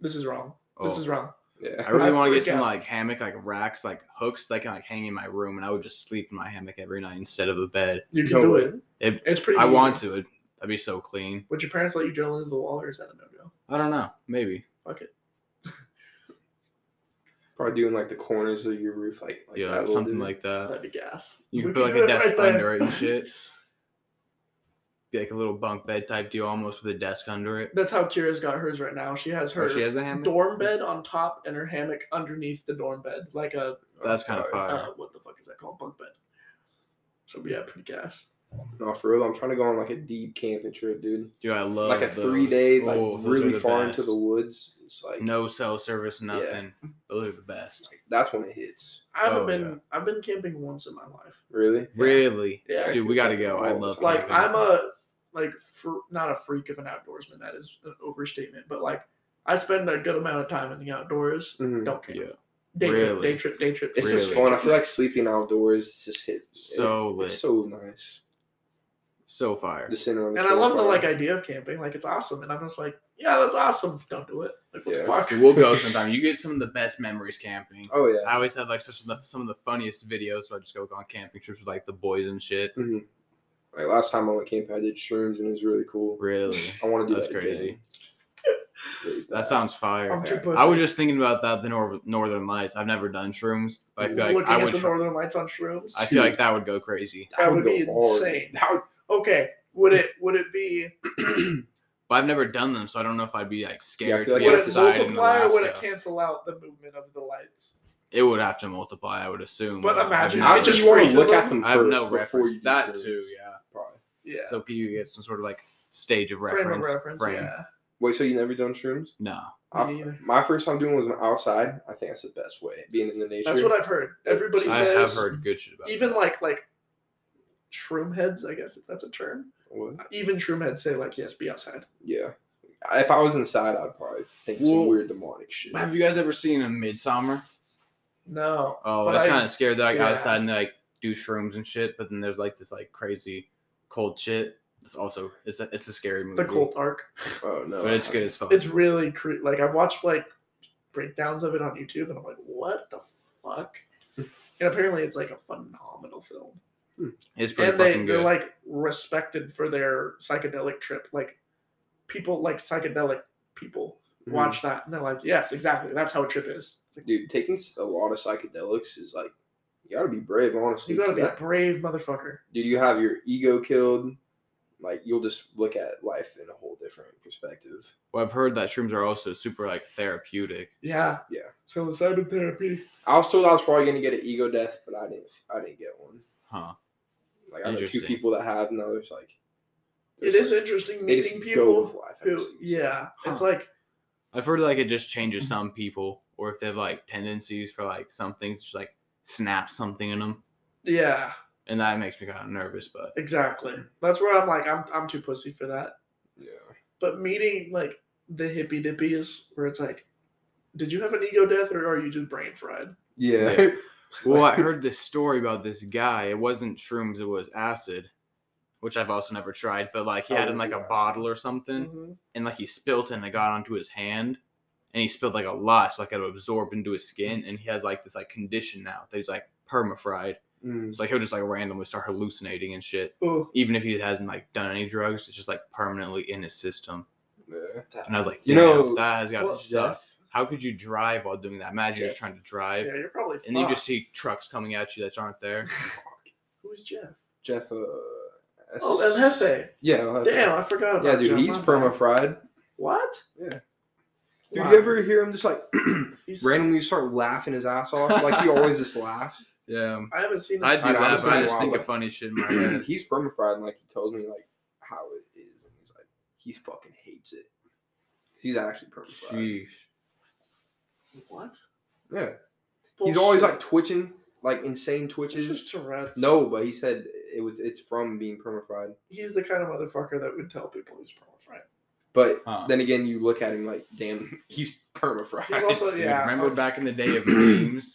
this is wrong. Oh. This is wrong. Yeah. I really I want to get some out. like hammock, like racks, like hooks that can like hang in my room, and I would just sleep in my hammock every night instead of a bed. You can no do it. it. It's pretty. I easy. want to. It, that'd be so clean. Would your parents let you drill into the wall, or is that a no-go? I don't know. Maybe. Fuck it. Probably doing like the corners of your roof, like, like yeah, that something like it. that. That'd be gas. You could put like a desk right under it and shit. Be like a little bunk bed type deal, almost with a desk under it. That's how Kira's got hers right now. She has her oh, she has a hammock? dorm bed on top and her hammock underneath the dorm bed, like a. That's uh, kind of fire. Uh, what the fuck is that called? Bunk bed. So yeah, pretty gas. No, for real, I'm trying to go on like a deep camping trip, dude. Dude, I love like a those. three day, like oh, really far best. into the woods. It's like no cell service, nothing. Yeah. Those are the best. Like, that's when it hits. I haven't oh, been. Yeah. I've been camping once in my life. Really? Really? Yeah, yeah. Dude, we gotta go. I love like camping. I'm a. Like, for, not a freak of an outdoorsman. That is an overstatement. But, like, I spend a good amount of time in the outdoors. Mm-hmm. Don't care. Yeah. Day really? trip, day trip, day trip. It's really. just fun. I feel like sleeping outdoors is just hit. So it, lit. It's so nice. So fire. Just sitting on the and I love fire. the, like, idea of camping. Like, it's awesome. And I'm just like, yeah, that's awesome. Don't do it. Like, what yeah. the fuck? We'll go sometime. You get some of the best memories camping. Oh, yeah. I always have, like, such the, some of the funniest videos. So I just go on camping trips with, like, the boys and shit. Mm-hmm. Like, last time I went camping, I did shrooms, and it was really cool. Really? I want to do That's that crazy. Again. That. that sounds fire. I'm too pushy. I was just thinking about that, the nor- Northern Lights. I've never done shrooms. But I feel like Looking I at would the sh- Northern Lights on shrooms? I feel like that would go crazy. That, that would be insane. That would... Okay. Would it Would it be... But I've never done them, so I don't know if I'd be, like, scared yeah, I feel like to be outside. Would it multiply, or would it cancel out the movement of the lights? It would have to multiply, I would assume. But imagine... I just want to look at them first. I have no reference. That, too, yeah. Probably. Yeah. So can you get some sort of like stage of reference? Frame of reference, frame. yeah. Wait, so you never done shrooms? No. I've, my first time doing was outside. I think that's the best way, being in the nature. That's what I've heard. Everybody I says. I have heard good shit about it. Even that. like like shroom heads, I guess if that's a term. What? Even shroom heads say like, yes, be outside. Yeah. If I was inside, I'd probably think well, some weird demonic shit. Have you guys ever seen a Midsommar? No. Oh, that's kind of scared that I got yeah. outside and like do shrooms and shit, but then there's like this like crazy cold shit. It's also it's a, it's a scary movie. The cult arc. Oh no! But it's good as fuck. It's really cre- like I've watched like breakdowns of it on YouTube, and I'm like, what the fuck? And apparently, it's like a phenomenal film. Hmm. It's pretty and fucking they, good. They're like respected for their psychedelic trip. Like people, like psychedelic people, mm-hmm. watch that, and they're like, yes, exactly. That's how a trip is. It's like, dude, taking a lot of psychedelics is like. You gotta be brave, honestly. You gotta be a brave motherfucker. Dude, you have your ego killed. Like, you'll just look at life in a whole different perspective. Well, I've heard that shrooms are also super, like, therapeutic. Yeah. Yeah. Psilocybin therapy. I was told I was probably gonna get an ego death, but I didn't I didn't get one. Huh. Like, I know two people that have, and others, like... It is like, interesting meeting people life, who... Actually, yeah. So. It's huh. like... I've heard, like, it just changes some people, or if they have, like, tendencies for, like, some things, just, like, snap something in them. Yeah. And that makes me kind of nervous, but exactly. That's where I'm like, I'm I'm too pussy for that. Yeah. But meeting like the hippie dippies where it's like, did you have an ego death or are you just brain fried? Yeah. yeah. Well, I heard this story about this guy. It wasn't shrooms, it was acid, which I've also never tried, but like he oh, had in like yeah. a bottle or something, mm-hmm. and like he spilt it and it got onto his hand. and he spilled like a lot, so like it absorbed into his skin, and he has like this like condition now that he's like permafried. Mm. It's like he'll just like randomly start hallucinating and shit. Ooh. Even if he hasn't like done any drugs, it's just like permanently in his system. Yeah. And I was like, you know, that has got well, stuff. Yeah. How could you drive while doing that? Imagine Jeff. You're trying to drive, yeah, you're probably and you just see trucks coming at you that aren't there. Who's Jeff? Jeff. Uh, S- oh, El Jefe. Yeah. El Jefe. Damn, I forgot about. Yeah, dude, Jeff, he's permafried. What? Yeah. Dude, wow. You ever hear him just like randomly start laughing his ass off? Like he always just laughs. Yeah, I haven't seen that. I do. I just, I just think like, of funny shit in my head. He's permafried, and like he tells me like how it is, and he's like he fucking hates it. He's actually permafried. Sheesh. What? Yeah. Bullshit. He's always like twitching, like insane twitches. It's just Tourette's. No, but he said it was. It's from being permafried. He's the kind of motherfucker that would tell people he's permafried. But huh. Then again, you look at him like, damn, he's permafried. He's also, yeah. Dude, remember oh. back in the day of memes.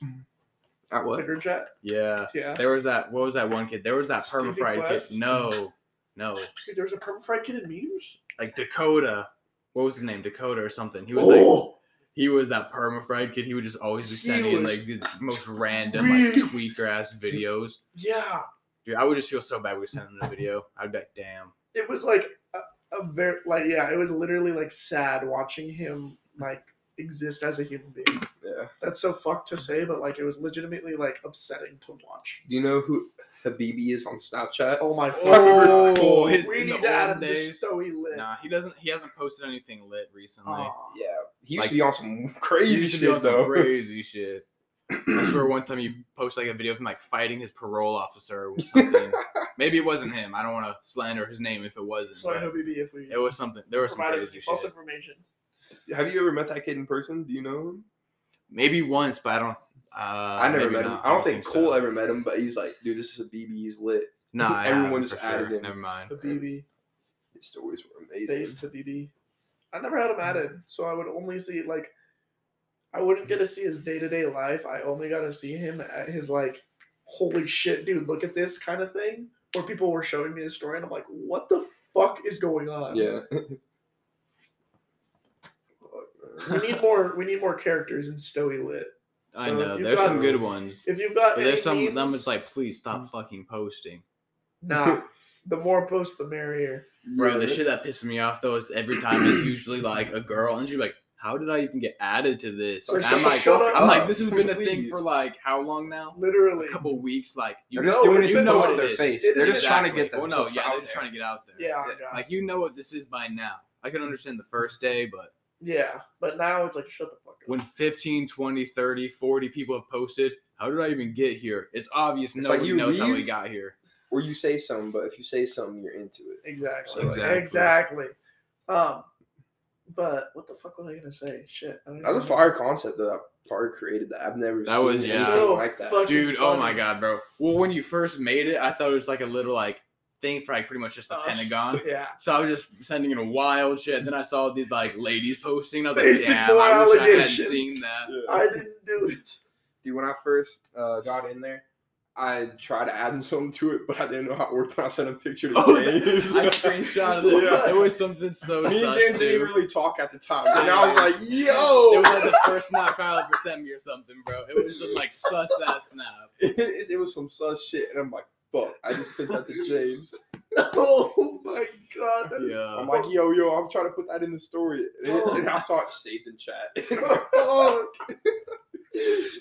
At what? The group chat? Yeah. Yeah. There was that, what was that one kid? There was that Stevie permafried West? Kid. No. No. Dude, there was a permafried kid in memes? Like Dakota. What was his name? Dakota or something. He was oh. like, he was that permafried kid. He would just always be sending in like the most random, like tweaker ass videos. Yeah. Dude, I would just feel so bad we sent him a video. I'd be like, damn. It was like a, a very, like, yeah, it was literally like sad watching him like exist as a human being. Yeah. That's so fucked to say, but like it was legitimately like upsetting to watch. Do you know who Habibi is on Snapchat? Oh my fucking oh, cool. His, we need to add him days, so he lit. Nah, he doesn't he hasn't posted anything lit recently. Oh, yeah. He used like, to be on some crazy shit. Be on though. Some crazy shit. I swear one time you posted like a video of him like fighting his parole officer or something. Maybe it wasn't him. I don't want to slander his name if it wasn't. Sorry, Habibi, if we it was something there was some crazy false shit. Information. Have you ever met that kid in person? Do you know him? Maybe once, but I don't. Uh, I never met him. Not. I don't, I don't think, think Cole so. Ever met him, but he's like, dude, this is a B B. He's lit. Nah, everyone yeah, just added sure. him. Never mind. The B B. His stories were amazing. They used to B B. I never had him added, so I would only see like, I wouldn't get to see his day to day life. I only got to see him at his like, holy shit, dude, look at this kind of thing. Or people were showing me his story, and I'm like, what the fuck is going on? Yeah. We need more. We need more characters in Stoey Lit. So I know there's got, some good ones. If you've got, but there's some memes, them. It's like, please stop fucking posting. Nah, the more posts, the merrier. Bro, the shit that pisses me off though is every time it's usually like a girl, and she's like, "How did I even get added to this?" Like, I'm like, I'm up. Like, this has please. Been a thing for like how long now? Literally, a couple weeks. Like, you they're just doing it to know what their face. They're just exactly. trying to get them. Well, no, yeah, they're just trying to get out there. Yeah, yeah. Like you know what this is by now. I can understand the first day, but. Yeah, but now it's like, shut the fuck up. When fifteen, twenty, thirty, forty people have posted, how did I even get here? It's obvious it's nobody like knows leave, how we got here. Or you say something, but if you say something, you're into it. Exactly. So exactly. exactly. Um, But what the fuck was I going to say? Shit. I don't that was know. A fire concept that Parker created that I've never that seen. Was, yeah. so like that was, yeah. Dude, funny. Oh my God, bro. Well, when you first made it, I thought it was like a little, like, thing for like pretty much just the oh, Pentagon. Yeah. So I was just sending in a wild shit. And then I saw these like ladies posting. I was Basic like, damn, I wish I hadn't seen that. Yeah. I didn't do it. Dude, when I first uh, got in there, I tried adding something to it, but I didn't know how it worked when I sent a picture to oh, James. I screenshotted it. Yeah. It was something so Me and James didn't really talk at the time. So and I was like, yo! It was like the first snap Kyle ever sent me or something, bro. It was just like sus ass snap. It, it, it was some sus shit. And I'm like, fuck, I just sent that to James. Oh my God. Yeah. I'm like, yo, yo, I'm trying to put that in the story. And, oh. and I saw it saved in chat. Oh.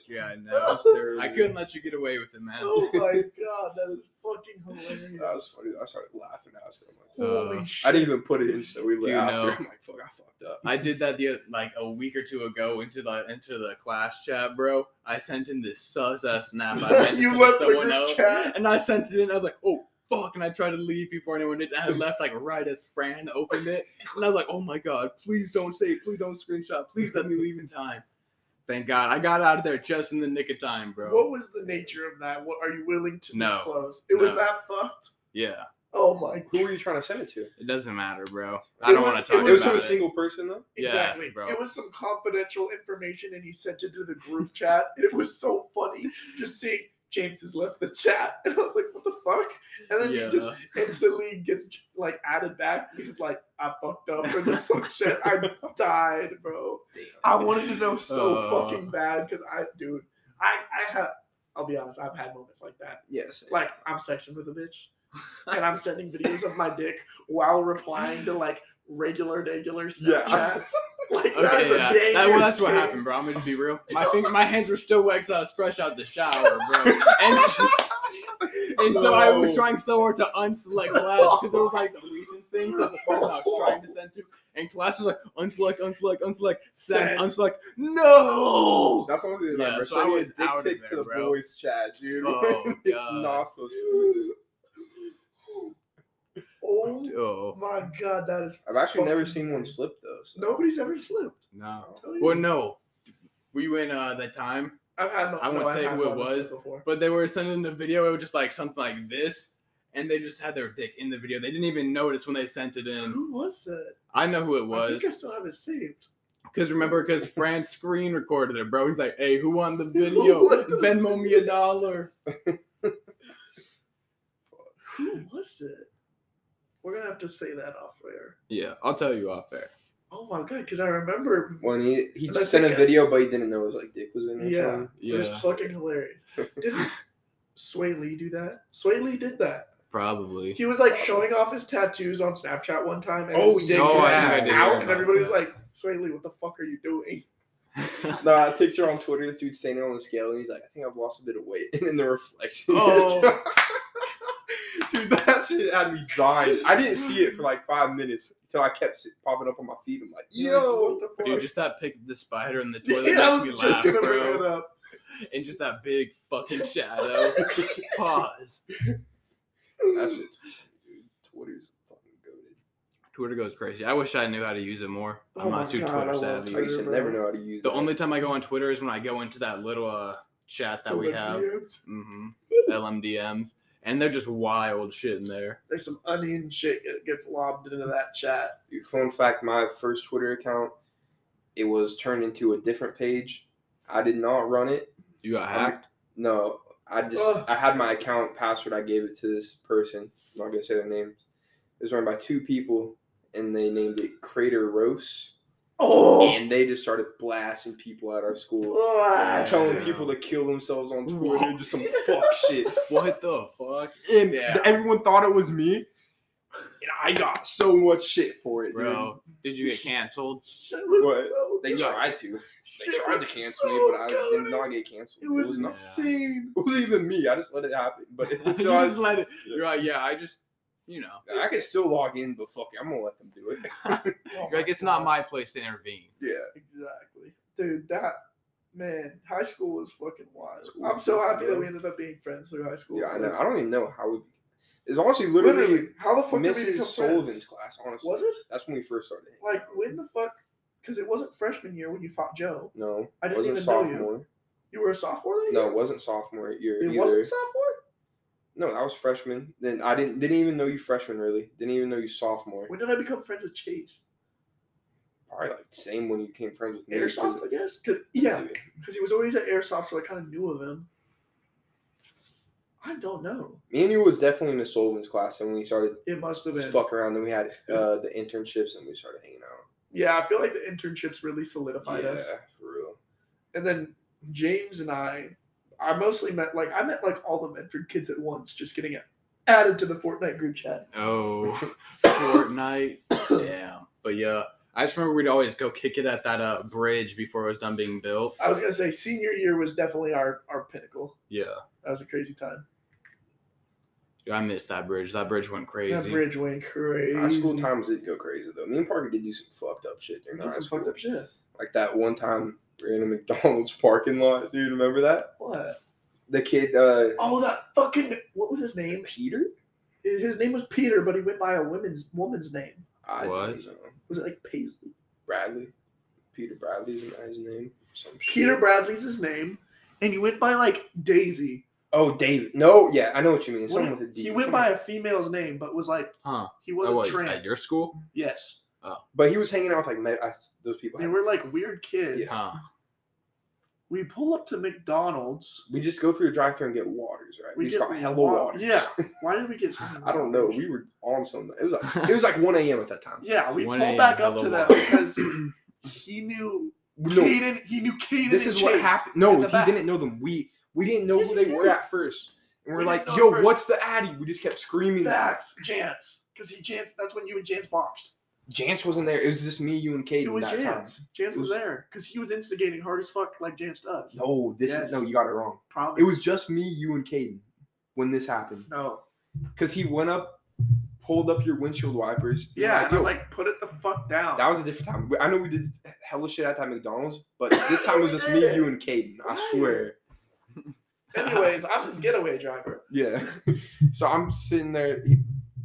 Yeah, no, I couldn't let you get away with it, man. Oh my God, that is fucking hilarious. That was funny. I started laughing at it. I'm like, holy uh, shit. I didn't even put it in, so we laughed. I'm like, fuck, I fucked up. I did that the like a week or two ago into the into the class chat, bro. I sent in this sus ass snap. I sent you left to someone else, chat. And I sent it in. I was like, oh. Fuck, and I tried to leave before anyone did. I had left like right as Fran opened it, and I was like, oh my God, please don't save, please don't screenshot, please let me leave in time. Thank God, I got out of there just in the nick of time, bro. What was the nature of that? What are you willing to no, disclose? It no. was that fucked? Yeah. Oh my God. Who were you trying to send it to? It doesn't matter, bro. I it don't want to talk about it. Was about it was to a single person, though? Exactly, yeah, bro. It was some confidential information, and he sent it to the group chat, and it was so funny just seeing James has left the chat, and I was like, what the fuck? And then yeah. he just instantly gets like added back. He's like, I fucked up or this shit. I died, bro. Damn. I wanted to know so uh, fucking bad because I, dude, I, I have. I'll be honest. I've had moments like that. Yes. Yeah, like I'm sexting with a bitch, and I'm sending videos of my dick while replying to like regular, regular Snapchats. Yeah. Like okay, that is yeah. a dangerous that, well, that's thing. What happened, bro. I'm gonna be real. My finger, my hands were still wet because I was fresh out the shower, bro. And. And so no. I was trying so hard to unselect class because it was like the recent thing. So the person I was trying to send to, and class was like unselect, unselect, unselect, send, unselect. No, that's what I was like. Yeah, so I was out dick pic to the bro. Boys' chat, dude. Oh, it's not supposed to. Be. Oh, oh my god, that is. I've actually never seen one slip though. So. Nobody's ever slipped. No. Well, no. We went uh, that time. I've had no, I won't no, say who it was, but they were sending the video. It was just like something like this, and they just had their dick in the video. They didn't even notice when they sent it in. Who was that? I know who it was. I think I still have it saved. Because remember, because Fran screen recorded it, bro. He's like, hey, who won the video? Venmo me a dollar. Who was it? We're going to have to say that off air. Yeah, I'll tell you off air. Oh my god, because I remember when he he just sent a video, I, but he didn't know his like dick was in it. Yeah, something. Yeah, it was fucking hilarious. Did Sway Lee do that? Sway Lee did that. Probably. He was like Probably. showing off his tattoos on Snapchat one time, and oh, his dick no, was just out, out and everybody was like, "Sway Lee, what the fuck are you doing?" No, I picture on Twitter this dude standing on the scale, and he's like, "I think I've lost a bit of weight," and in the reflection. Oh. Dude, that shit had me dying. I didn't see it for like five minutes until I kept sit, popping up on my feet. I'm like, yo, what the fuck? Dude, just that pic of the spider in the toilet yeah, makes me laugh, just gonna bro. Bring it up. And just that big fucking shadow. Pause. That shit's dude. Twitter's fucking goated. Twitter goes crazy. I wish I knew how to use it more. I'm oh not too God, Twitter savvy. I used to never know how to use it. The that. Only time I go on Twitter is when I go into that little uh, chat that L M D Ms. We have. Mm-hmm. L M D Ms. And they're just wild shit in there. There's some onion shit that gets lobbed into that chat. Dude, fun fact, my first Twitter account, it was turned into a different page. I did not run it. You got hacked? I'm, no. I just Ugh. I had my account password. I gave it to this person. I'm not going to say their names. It was run by two people, and they named it Crater Roast. Oh! And they just started blasting people at our school, Blast. telling people to kill themselves on Twitter, what? Just some fuck shit. What the fuck? And yeah. everyone thought it was me, and I got so much shit for it, bro. Dude. Did you get canceled? What? So they good. tried to. They shit tried to cancel so me, but I good. did not get canceled. It was, it was insane. Not, it wasn't even me. I just let it happen. But it, so you I just let it. You're like, yeah, I just. You know, I can still log in, but fuck it, I'm gonna let them do it. Oh like it's God. not my place to intervene. Yeah, exactly, dude. That man, high school was fucking wild. School I'm so happy good. that we ended up being friends through high school. Yeah, I know. I don't even know how we. It's honestly literally, literally how the fuck Missus did we Sullivan's friends? Class. Honestly, was it? That's when we first started. Like when the fuck? Because it wasn't freshman year when you fought Joe. No, I didn't wasn't even sophomore. know you. You were a sophomore. That year? No, it wasn't sophomore year. It either. wasn't sophomore. No, I was freshman. Then I didn't didn't even know you freshman really. Didn't even know you sophomore. When did I become friends with Chase? Probably like the same when you became friends with me. Airsoft, I guess. Cause, yeah, because he was always at Airsoft, so I kind of knew of him. I don't know. Me and you was definitely Miss Sullivan's class, and when we started, it must have been just fuck around. Then we had uh, the internships, and we started hanging out. Yeah, I feel like the internships really solidified yeah, us. Yeah, for real. And then James and I. I mostly met, like, I met, like, all the Medford kids at once, just getting it added to the Fortnite group chat. Oh, Fortnite. Damn. But, yeah, I just remember we'd always go kick it at that uh, bridge before it was done being built. I was going to say, senior year was definitely our, our pinnacle. Yeah. That was a crazy time. Dude, I missed that bridge. That bridge went crazy. That bridge went crazy. High school times did go crazy, though. Me and Parker did do some fucked up shit during high school. Some fucked up shit. Like, that one time. We're in a McDonald's parking lot, dude. Remember that? What? The kid. Uh, oh, that fucking. What was his name? Peter. His name was Peter, but he went by a woman's woman's name. I what? Don't know. Was it like Paisley? Bradley. Peter Bradley's his name. Some Peter shit. Bradley's his name, and he went by like Daisy. Oh, David. No, yeah, I know what you mean. Someone what? with a D. He went Someone. by a female's name, but was like, huh? He wasn't oh, what, trans. At your school? Yes. Oh. But he was hanging out with like med- I, those people. They had- were like weird kids. Yes. Huh. We pull up to McDonald's. We just go through the drive-thru and get waters, right? We, we just got hella water. waters. Yeah. Why did we get something? I don't know. We were on something. It was like it was like one a.m. at that time. Yeah, we pulled back up to that because he knew no. Caden. He knew Caden. This is what happened. No, he back. didn't know them. We we didn't know yes, who they did. were at first, and we're we like, "Yo, first. what's the Addy?" We just kept screaming that. Jance, because he Jance. That's when you and Jance boxed. Jance wasn't there. It was just me, you, and Caden. It was that Jance. Time. Jance was, was there because he was instigating hard as fuck, like Jance does. No, this yes. is no. You got it wrong. Promise. It was just me, you, and Caden when this happened. No, because he went up, pulled up your windshield wipers. Yeah, like, I was like, "Put it the fuck down." That was a different time. I know we did hella shit at that McDonald's, but this time it was just me, you, and Caden. I right. swear. Anyways, I'm the getaway driver. Yeah. So I'm sitting there. He,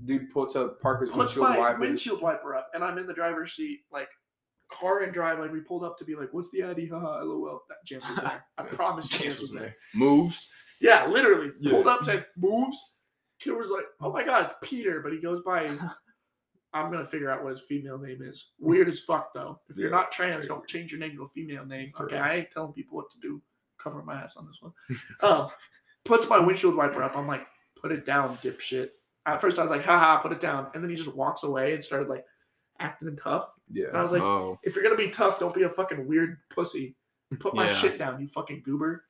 Dude puts up Parker's puts windshield wiper. windshield wiper up, and I'm in the driver's seat, like car and drive. Like we pulled up to be like, "What's the I D?" Haha, lol. That Jance was there. I promise, Jance was there. Moves. Yeah, literally yeah. pulled up to moves. Kid was like, "Oh my god, it's Peter," but he goes by. I'm gonna figure out what his female name is. Weird as fuck though. If yeah. you're not trans, don't change your name to a female name. Okay, I ain't telling people what to do. Cover my ass on this one. um, puts my windshield wiper up. I'm like, "Put it down, dipshit." At first, I was like, haha, put it down. And then he just walks away and started, like, acting tough. Yeah. And I was like, oh. if you're going to be tough, don't be a fucking weird pussy. Put my yeah. shit down, you fucking goober.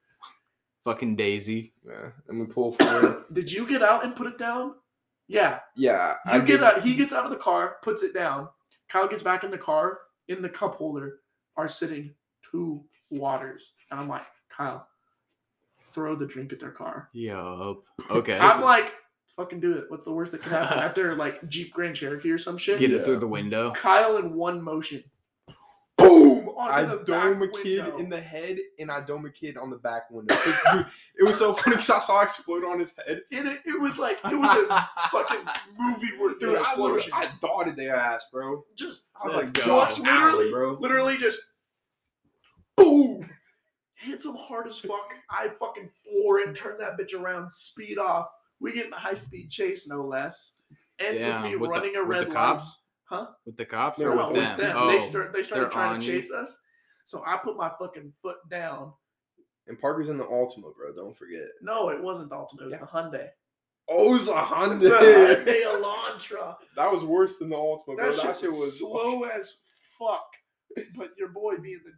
Fucking Daisy. Yeah. And we pull forward. Did you get out and put it down? Yeah. Yeah. You I get did. out. He gets out of the car, puts it down. Kyle gets back in the car. In the cup holder are sitting two waters. And I'm like, Kyle, throw the drink at their car. Yup. Okay. I'm like... Fucking do it. What's the worst that could happen? After like Jeep Grand Cherokee or some shit. Get it yeah. through the window. Kyle in one motion. Boom! I dome a kid window. in the head and I dome a kid on the back window. It, it was so funny because I saw it explode on his head. It, it, it was like, it was a fucking movie where there was explosion. I dotted their ass, bro. Just, I was like, just literally, Ow, bro. literally just, boom! Hits him hard as fuck. I fucking floor it, turn that bitch around, speed off. We get in a high-speed chase, no less. Ends Damn, with me with running the, a red light. Cops? Huh? With the cops or no, with them? them. Oh, they start. They started trying to chase you. us. So I put my fucking foot down. And Parker's in the Altima, bro. Don't forget. No, it wasn't the Altima. It was yeah. the Hyundai. Oh, it was the Hyundai. The Hyundai Elantra. That was worse than the Altima, bro. That, that shit was slow as fuck. But your boy being the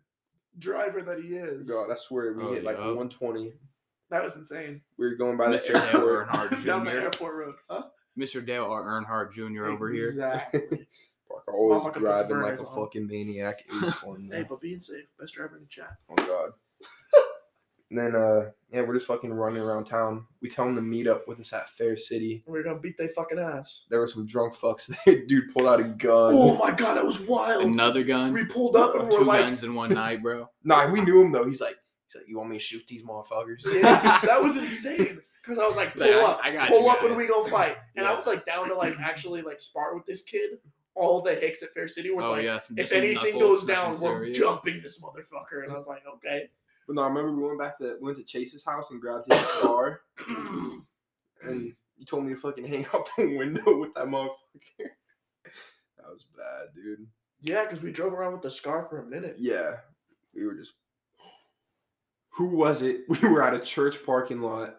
driver that he is. God, I swear we oh, hit like yeah. one twenty. That was insane. We were going by the Mister Dale Earnhardt Junior down the airport road, huh? Mister Dale Earnhardt Jr. over here. Exactly. Parker always driving like a on. fucking maniac. It was fun. Hey, but being safe, best driver in the chat. Oh god. And then, uh, yeah, we're just fucking running around town. We tell them to meet up with us at Fair City. We're gonna beat their fucking ass. There were some drunk fucks there. Dude pulled out a gun. Oh my god, that was wild. Another gun. We pulled up and we were like, two guns in one night, bro. Nah, we knew him though. He's like. Like, you want me to shoot these motherfuckers? Yeah, that was insane. Because I was like, pull up, I, I got pull up guys. and we go fight. And yeah. I was like down to like actually like spar with this kid. All the hicks at Fair City was oh, like, yeah, if anything knuckles, goes down, we're jumping this motherfucker. And I was like, okay. But no, I remember we went back to went to Chase's house and grabbed his car. And you told me to fucking hang out the window with that motherfucker. That was bad, dude. Yeah, because we drove around with the scar for a minute. Yeah, we were just. Who was it? We were at a church parking lot.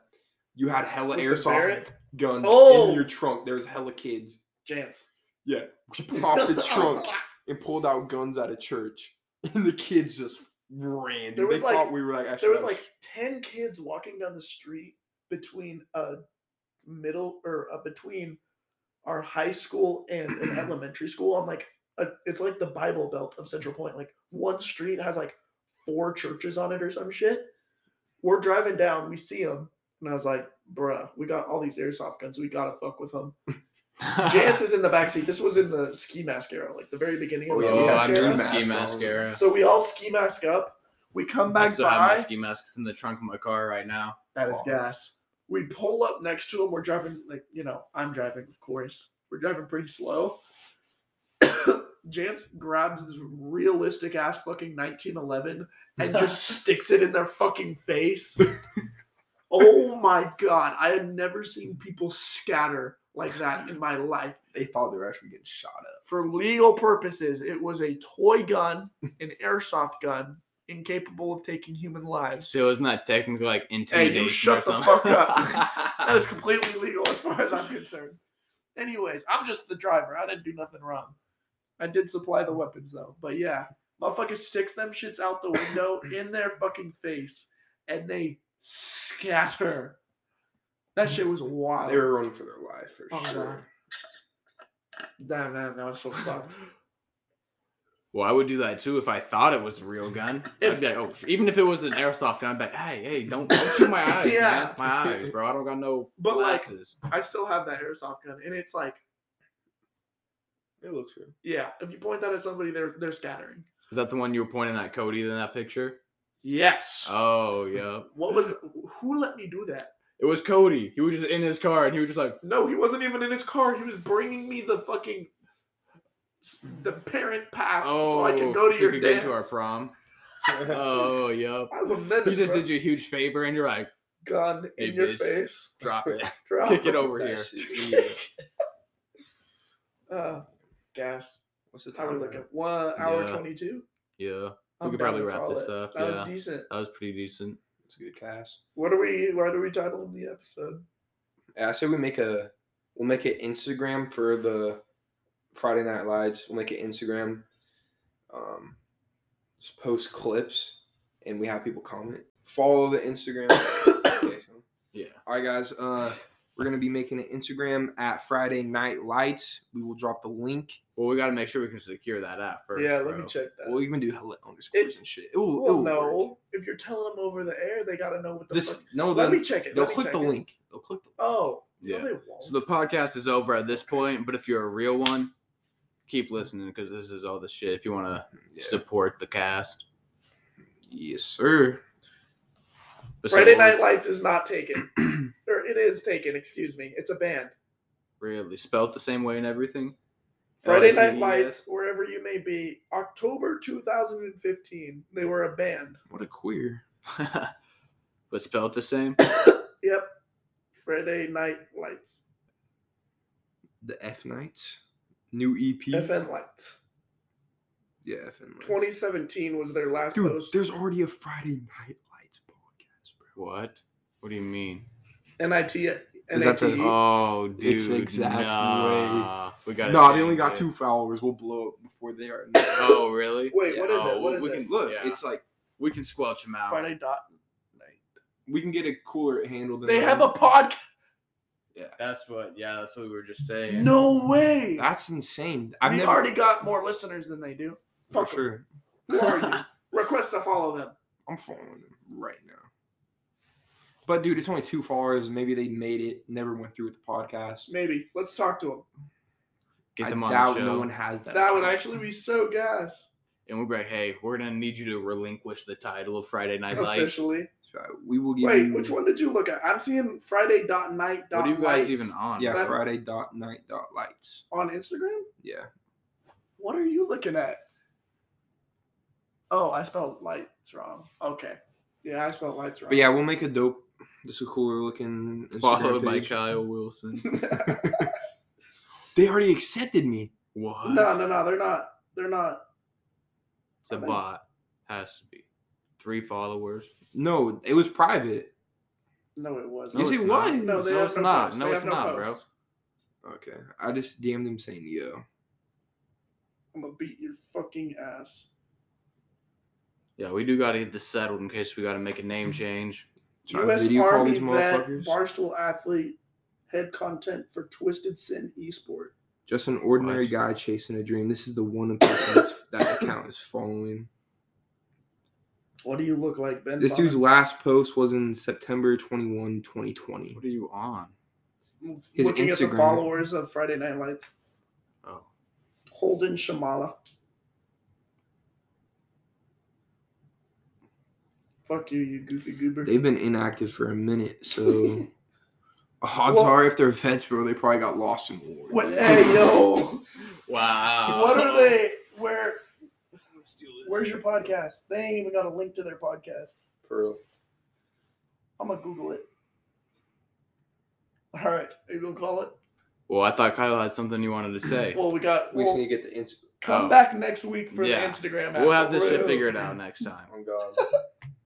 You had hella airsoft guns oh. in your trunk. There was hella kids. Jance. Yeah. We popped the trunk and pulled out guns at a church. And the kids just ran. There was they like, thought we were like... There was like ten kids walking down the street between a middle... Or a, between our high school and an elementary school. I'm like... A, it's like the Bible Belt of Central Point. Like one street has like... four churches on it or some shit. We're driving down, we see them, and I was like, bruh, we got all these airsoft guns, we gotta fuck with them. Jance is in the backseat. This was in the ski mask era, like the very beginning of the oh, yeah, ski, mask ski mask era. So we all ski mask up. We come back I still by. Have my ski masks in the trunk of my car right now. That is oh. gas. We pull up next to them. We're driving, like, you know, I'm driving, of course. We're driving pretty slow. Jance grabs this realistic ass fucking nineteen eleven and just sticks it in their fucking face. Oh my god. I had never seen people scatter like that in my life. They thought they were actually getting shot at. For legal purposes, it was a toy gun, an airsoft gun, incapable of taking human lives. So it's not technically like intimidation. Hey, you shut or something. the fuck up. That is completely legal as far as I'm concerned. Anyways, I'm just the driver. I didn't do nothing wrong. I did supply the weapons though. But yeah, motherfucker sticks them shits out the window in their fucking face, and they scatter. That shit was wild. They were running for their life for oh, sure. God. Damn, man, that was so fucked. Well, I would do that too if I thought it was a real gun. If, I'd be like, oh, even if it was an airsoft gun, I'd be like, hey, hey, don't, don't shoot my eyes, yeah. man. My eyes, bro. I don't got no but glasses. Like, I still have that airsoft gun, and it's like, it looks good. Yeah, if you point that at somebody, they're they're scattering. Is that the one you were pointing at Cody in that picture? Yes. Oh yeah. What was? Who let me do that? It was Cody. He was just in his car, and he was just like, no, he wasn't even in his car. He was bringing me the fucking. The parent passed, oh, so I can go to so your you dance. Go to our prom. Oh, yep. I was a menace, he just bro. did you a huge favor, and you're like, gun hey, in your bitch, face. Drop it. Drop Kick it over here. uh, gas. What's the time? We're looking at one hour twenty-two. Yeah. I'm we could probably wrap this it. up. That yeah. was decent. That was pretty decent. It's a good cast. What are we? Why do we title the episode? I said we make a. We'll make it Instagram for the. Friday Night Lights. We'll make it Instagram. Um, just post clips, and we have people comment. Follow the Instagram. Okay, so. Yeah. All right, guys. Uh, we're gonna be making an Instagram at Friday Night Lights. We will drop the link. Well, we gotta make sure we can secure that app first. Yeah, bro. Let me check that. We'll even do hello underscores it's, and shit. It will, well, it will no. Work. If you're telling them over the air, they gotta know what the. This, fuck. No, let me check it. They'll click the it. link. They'll click the. Oh. Yeah. No, they won't. So the podcast is over at this point, but if you're a real one. Keep listening because this is all the shit. If you want to yeah. support the cast, yes, sir. But Friday so, Night Lights is not taken, or it is taken. Excuse me, it's a band. Really, spelled the same way and everything. Friday Night Lights, wherever you may be, October two thousand fifteen. They were a band. What a queer, but spelled the same. Yep, Friday Night Lights. The F Nights. New E P. F N Lights. Yeah, F N Lights. twenty seventeen was their last Dude, post. Dude, there's already a Friday Night Lights podcast, bro. What? What do you mean? N I T. N I T. Oh, dude. It's exactly nah. way. We got No, nah, they only got it. two followers. We'll blow up before they are. Oh, really? Wait, yeah. what is oh, it? What is we it? Can, look, yeah. it's like. We can squelch them out. Friday dot night. We can get a cooler handle than They them. have a podcast. Yeah, that's what. Yeah, that's what we were just saying. No way. That's insane. I've never... already got more listeners than they do. Fuck For sure. Who are you? Request to follow them. I'm following them right now. But dude, it's only two followers. Maybe they made it. Never went through with the podcast. Maybe. Let's talk to them. Get them I on doubt the show. No one has that. That account. Would actually be so gas. And we'll be like, hey, we're gonna need you to relinquish the title of Friday Night Lights. Officially. Light. We will give Wait, you... which one did you look at? I'm seeing Friday dot night dot lights. What are you guys even on? Yeah, that... Friday dot night dot lights. On Instagram? Yeah. What are you looking at? Oh, I spelled lights wrong. Okay. Yeah, I spelled lights wrong. But yeah, we'll make a dope... This is a cooler looking... Instagram Followed page. by Kyle Wilson. They already accepted me. What? No, no, no. They're not. They're not. It's a bot. Has to be. Three followers. No, it was private. No, it wasn't. Yes, it was. No, they no, it's not. No, it's not, bro. Okay. I just D M'd him saying, yo. I'm going to beat your fucking ass. Yeah, we do got to get this settled in case we got to make a name change. U S Army vet, barstool athlete, head content for Twisted Sin eSport. Just an ordinary guy chasing a dream. This is the one person that's, that account is following. What do you look like, Ben? This Bonner? Dude's last post was in September twenty-first, twenty twenty. What are you on? His Looking Instagram. At the followers of Friday Night Lights. Oh. Holden Shamala. Fuck you, you goofy goober. They've been inactive for a minute, so... Odds well, are if they're vets, bro, they probably got lost in war. What? Hey, yo. Wow. What are they... Where... Where's your podcast? They ain't even got a link to their podcast. For real. I'm going to Google it. All right. Are you going to call it? Well, I thought Kyle had something you wanted to say. Well, we got. We well, need to get the Insta. Come oh. back next week for yeah. the Instagram. We'll have this shit figured out next time. Oh God.